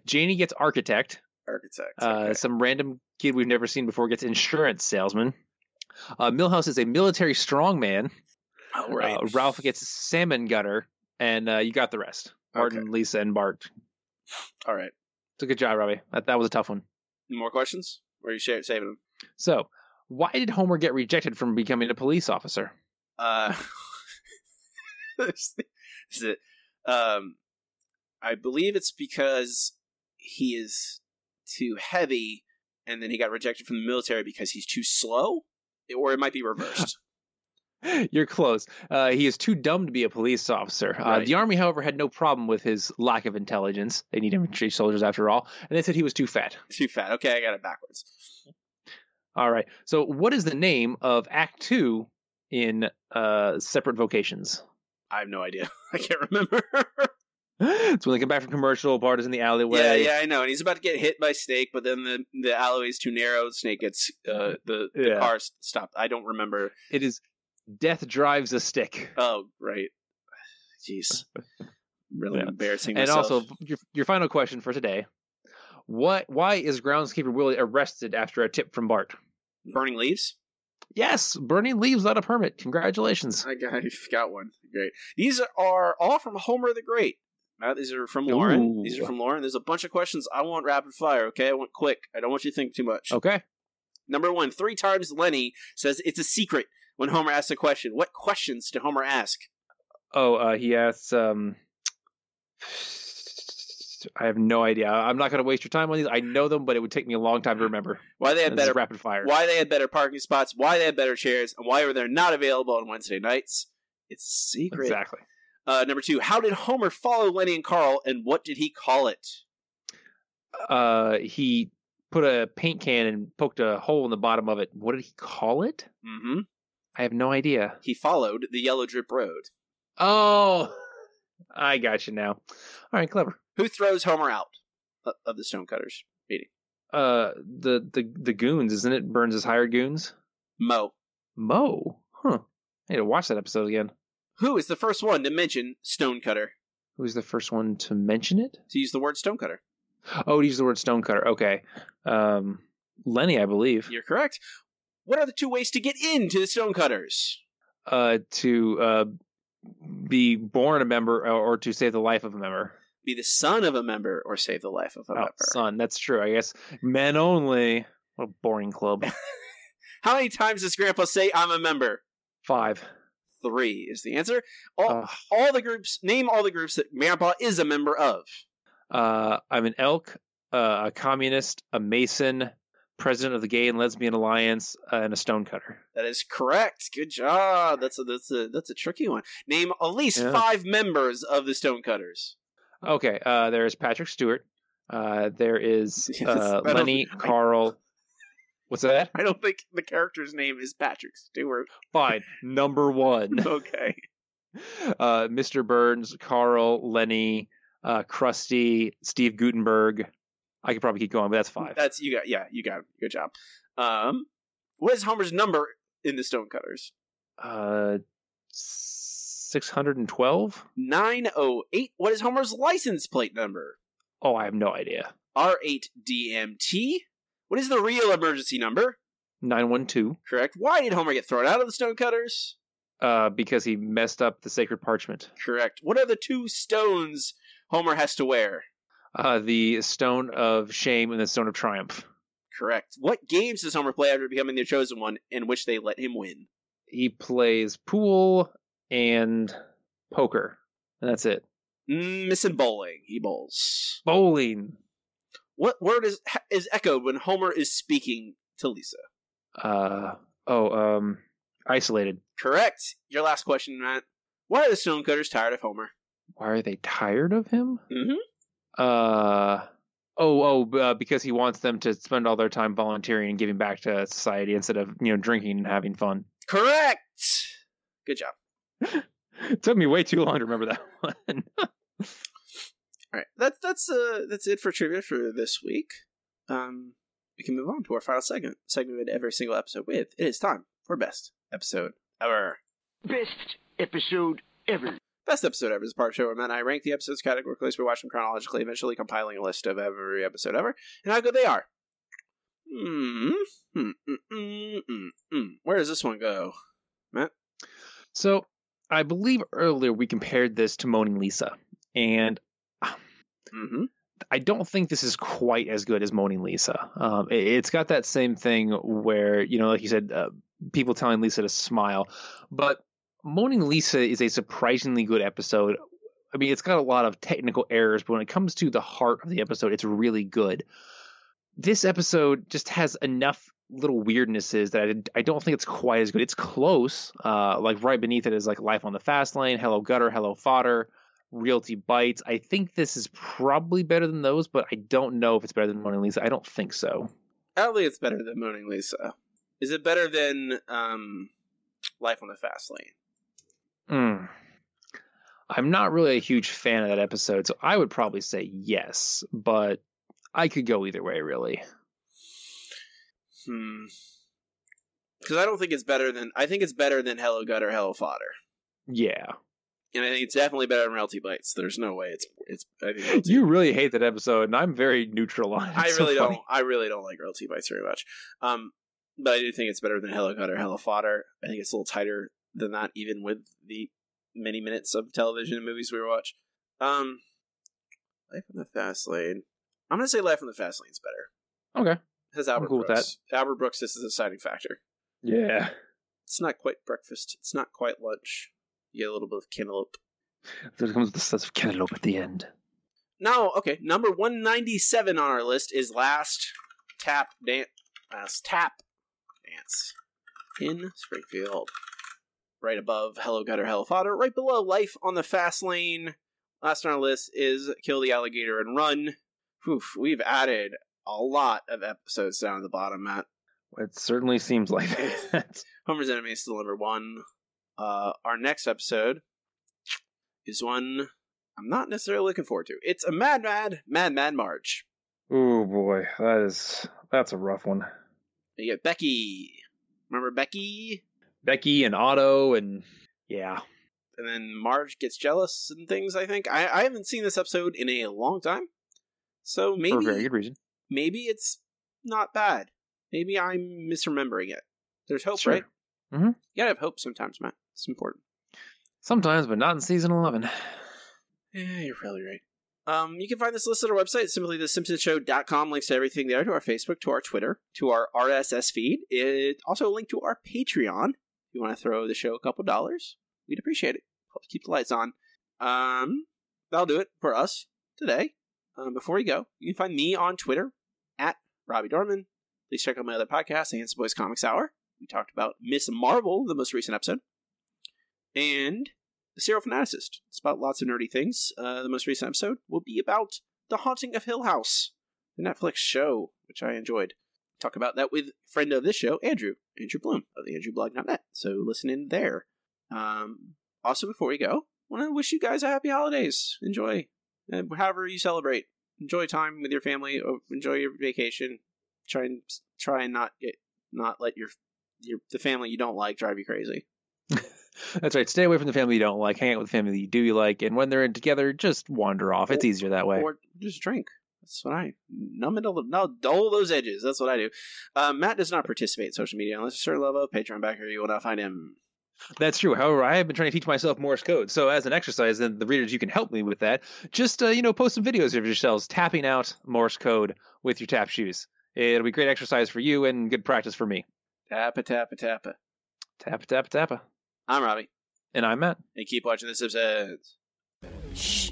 Janie gets architect. Architect. Okay. Uh, some random kid we've never seen before gets insurance salesman. Uh, Milhouse is a military strongman. Oh, right. Uh, Ralph gets salmon gutter. And uh, you got the rest. Martin, okay. Lisa, and Bart. All right. So good job, Robbie. That, that was a tough one. More questions? Or are you saving them? So... why did Homer get rejected from becoming a police officer? Uh, is it? Um, I believe it's because he is too heavy, and then he got rejected from the military because he's too slow, or it might be reversed. You're close. Uh, he is too dumb to be a police officer. Right. Uh, the Army, however, had no problem with his lack of intelligence. They need infantry soldiers after all, and they said he was too fat. Too fat. Okay, I got it backwards. All right. So what is the name of Act Two in uh, Separate Vocations? I have no idea. I can't remember. It's when they come back from commercial. Bart is in the alleyway. Yeah, yeah, I know. And he's about to get hit by Snake, but then the, the alleyway is too narrow. Snake gets uh, the, the yeah. car stopped. I don't remember. It is Death Drives a Stick. Oh, right. Jeez. Really yeah. embarrassing myself. And also, your, your final question for today. What? Why is groundskeeper Willie arrested after a tip from Bart? Burning leaves? Yes, burning leaves without a permit. Congratulations. I got, I got one. Great. These are all from Homer the Great. Matt, these are from Lauren. Ooh. These are from Lauren. There's a bunch of questions. I want rapid fire, okay? I want quick. I don't want you to think too much. Okay. Number one, three times Lenny says it's a secret when Homer asks a question. What questions did Homer ask? Oh, uh, he asks... Um... I have no idea. I'm not going to waste your time on these. I know them, but it would take me a long time to remember. Why they had better rapid fire. Why they had better parking spots. Why they had better chairs, and why were they not available on Wednesday nights? It's a secret. Exactly. Uh, number two. How did Homer follow Lenny and Carl, and what did he call it? Uh, he put a paint can and poked a hole in the bottom of it. What did he call it? Mm-hmm. I have no idea. He followed the Yellow Drip Road. Oh, I got you now. All right, clever. Who throws Homer out of the Stonecutters meeting? Uh, the, the the goons, isn't it? Burns' hired goons? Mo. Mo? Huh. I need to watch that episode again. Who is the first one to mention Stonecutter? Who is the first one to mention it? To use the word Stonecutter. Oh, to use the word Stonecutter. Okay. Um, Lenny, I believe. You're correct. What are the two ways to get into the Stonecutters? Uh, to uh, be born a member or to save the life of a member. Be the son of a member or save the life of a oh, member. Son, that's true, I guess. Men only. What a boring club. How many times does Grandpa say, I'm a member? Five. Three is the answer. All, uh, all the groups, name all the groups that Grandpa is a member of. Uh, I'm an elk, uh, a communist, a Mason, president of the Gay and Lesbian Alliance, uh, and a stonecutter. That is correct. Good job. That's a, that's a, that's a tricky one. Name at least yeah. five members of the Stonecutters. Okay, uh, there is Patrick Stewart. Uh, there is uh, yes, Lenny, think, Carl. I, what's that? I don't think the character's name is Patrick Stewart. Fine, number one. Okay. Uh, Mister Burns, Carl, Lenny, uh, Krusty, Steve Gutenberg. I could probably keep going, but that's five. That's you got. Yeah, you got it. Good job. Um, what is Homer's number in the Stonecutters? Uh, six hundred twelve? nine oh eight. What is Homer's license plate number? Oh, I have no idea. R eight D M T. What is the real emergency number? nine one two. Correct. Why did Homer get thrown out of the Stonecutters? Uh, because he messed up the sacred parchment. Correct. What are the two stones Homer has to wear? Uh, the stone of shame and the stone of triumph. Correct. What games does Homer play after becoming the chosen one, in which they let him win? He plays pool and poker, and that's it. Mm, missing bowling. He bowls. Bowling. What word is is echoed when Homer is speaking to Lisa? Uh oh. Um, isolated. Correct. Your last question, Matt. Why are the Stonecutters tired of Homer? Why are they tired of him? Mm-hmm. Uh oh oh uh, because he wants them to spend all their time volunteering and giving back to society instead of, you know, drinking and having fun. Correct. Good job. It took me way too long to remember that one. All right, that's that's uh that's it for trivia for this week. Um, we can move on to our final segment. Segment with every single episode with it is time for best episode ever. Best episode ever. Best episode ever is a part of the show where Matt and I rank the episodes categorically, so we watch them chronologically, eventually compiling a list of every episode ever, and how good they are. Mm, mm, mm, mm, mm, mm. Where does this one go, Matt? So, I believe earlier we compared this to Moaning Lisa, and mm-hmm. I don't think this is quite as good as Moaning Lisa. Um, it, it's got that same thing where, you know, like you said, uh, people telling Lisa to smile, but Moaning Lisa is a surprisingly good episode. I mean, it's got a lot of technical errors, but when it comes to the heart of the episode, it's really good. This episode just has enough little weirdnesses that I, I don't think it's quite as good. It's close. Uh, like right beneath it is like Life on the Fast Lane, Hello Gutter, Hello Fodder, Realty Bites. I think this is probably better than those, but I don't know if it's better than Moaning Lisa. I don't think so. I don't think it's better than Moaning Lisa. Is it better than um, Life on the Fast Lane? Mm. I'm not really a huge fan of that episode, so I would probably say yes, but I could go either way, really. Hmm. Because I don't think it's better than... I think it's better than Hello Gutter, Hello Fodder. Yeah. And I think it's definitely better than Realty Bites. There's no way it's... it's. I think Realty... You really hate that episode, and I'm very neutral on it. I really so don't. Funny. I really don't like Realty Bites very much. Um, but I do think it's better than Hello Gutter, Hello Fodder. I think it's a little tighter than that, even with the many minutes of television and movies we watch. Um, Life on the Fast Lane. I'm going to say Life on the Fast Lane is better. Okay. Has Albert I'm cool Brooks. With that. Albert Brooks, this is a deciding factor. Yeah. It's not quite breakfast. It's not quite lunch. You get a little bit of cantaloupe. There comes the sense of cantaloupe at the end. No, okay. Number one ninety-seven on our list is Last Tap Dance. Last Tap Dance in Springfield. Right above Hello Gutter, Hello Fodder. Right below Life on the Fast Lane. Last on our list is Kill the Alligator and Run. Oof, we've added a lot of episodes down at the bottom, Matt. It certainly seems like that. Homer's Enemy is still number one. Uh, our next episode is one I'm not necessarily looking forward to. It's a Mad Mad, Mad Mad March. Oh boy, that is that's a rough one. You get Becky. Remember Becky? Becky and Otto and yeah. And then Marge gets jealous and things, I think. I, I haven't seen this episode in a long time. So maybe, for a very good reason. Maybe it's not bad. Maybe I'm misremembering it. There's hope, sure. Right? Mm-hmm. You gotta have hope sometimes, Matt. It's important. Sometimes, but not in season eleven. Yeah, you're probably right. Um, you can find this list at our website, simply the simpsons show dot com. Links to everything there, to our Facebook, to our Twitter, to our R S S feed. It also a link to our Patreon. If you want to throw the show a couple dollars, we'd appreciate it. Helps keep the lights on. Um, that'll do it for us today. Um, before you go, you can find me on Twitter at Robbie Dorman. Please check out my other podcast, The Handsome Boys Comics Hour. We talked about Miss Marvel, the most recent episode, and The Serial Fanaticist. It's about lots of nerdy things. Uh, the most recent episode will be about The Haunting of Hill House, the Netflix show, which I enjoyed. Talk about that with a friend of this show, Andrew, Andrew Bloom of the andrew blog dot net. So listen in there. Um, Also, before we go, I want to wish you guys a happy holidays. Enjoy. Uh, however you celebrate. Enjoy time with your family. Enjoy your vacation. Try and try and not get not let your your the family you don't like drive you crazy. That's right. Stay away from the family you don't like. Hang out with the family that you do you like. And when they're in together, just wander off. It's or, easier that way. Or just drink. That's what I numb it. I'll dull those edges. That's what I do. Uh, Matt does not participate in social media unless you're a certain level of Patreon backer. You will not find him. That's true. However, I have been trying to teach myself Morse code. So as an exercise, then the readers, you can help me with that. Just uh, you know, post some videos of yourselves tapping out Morse code with your tap shoes. It'll be great exercise for you and good practice for me. Tappa tappa tappa, tappa tappa tappa. I'm Robbie, and I'm Matt, and keep watching The Simpsons. Shh.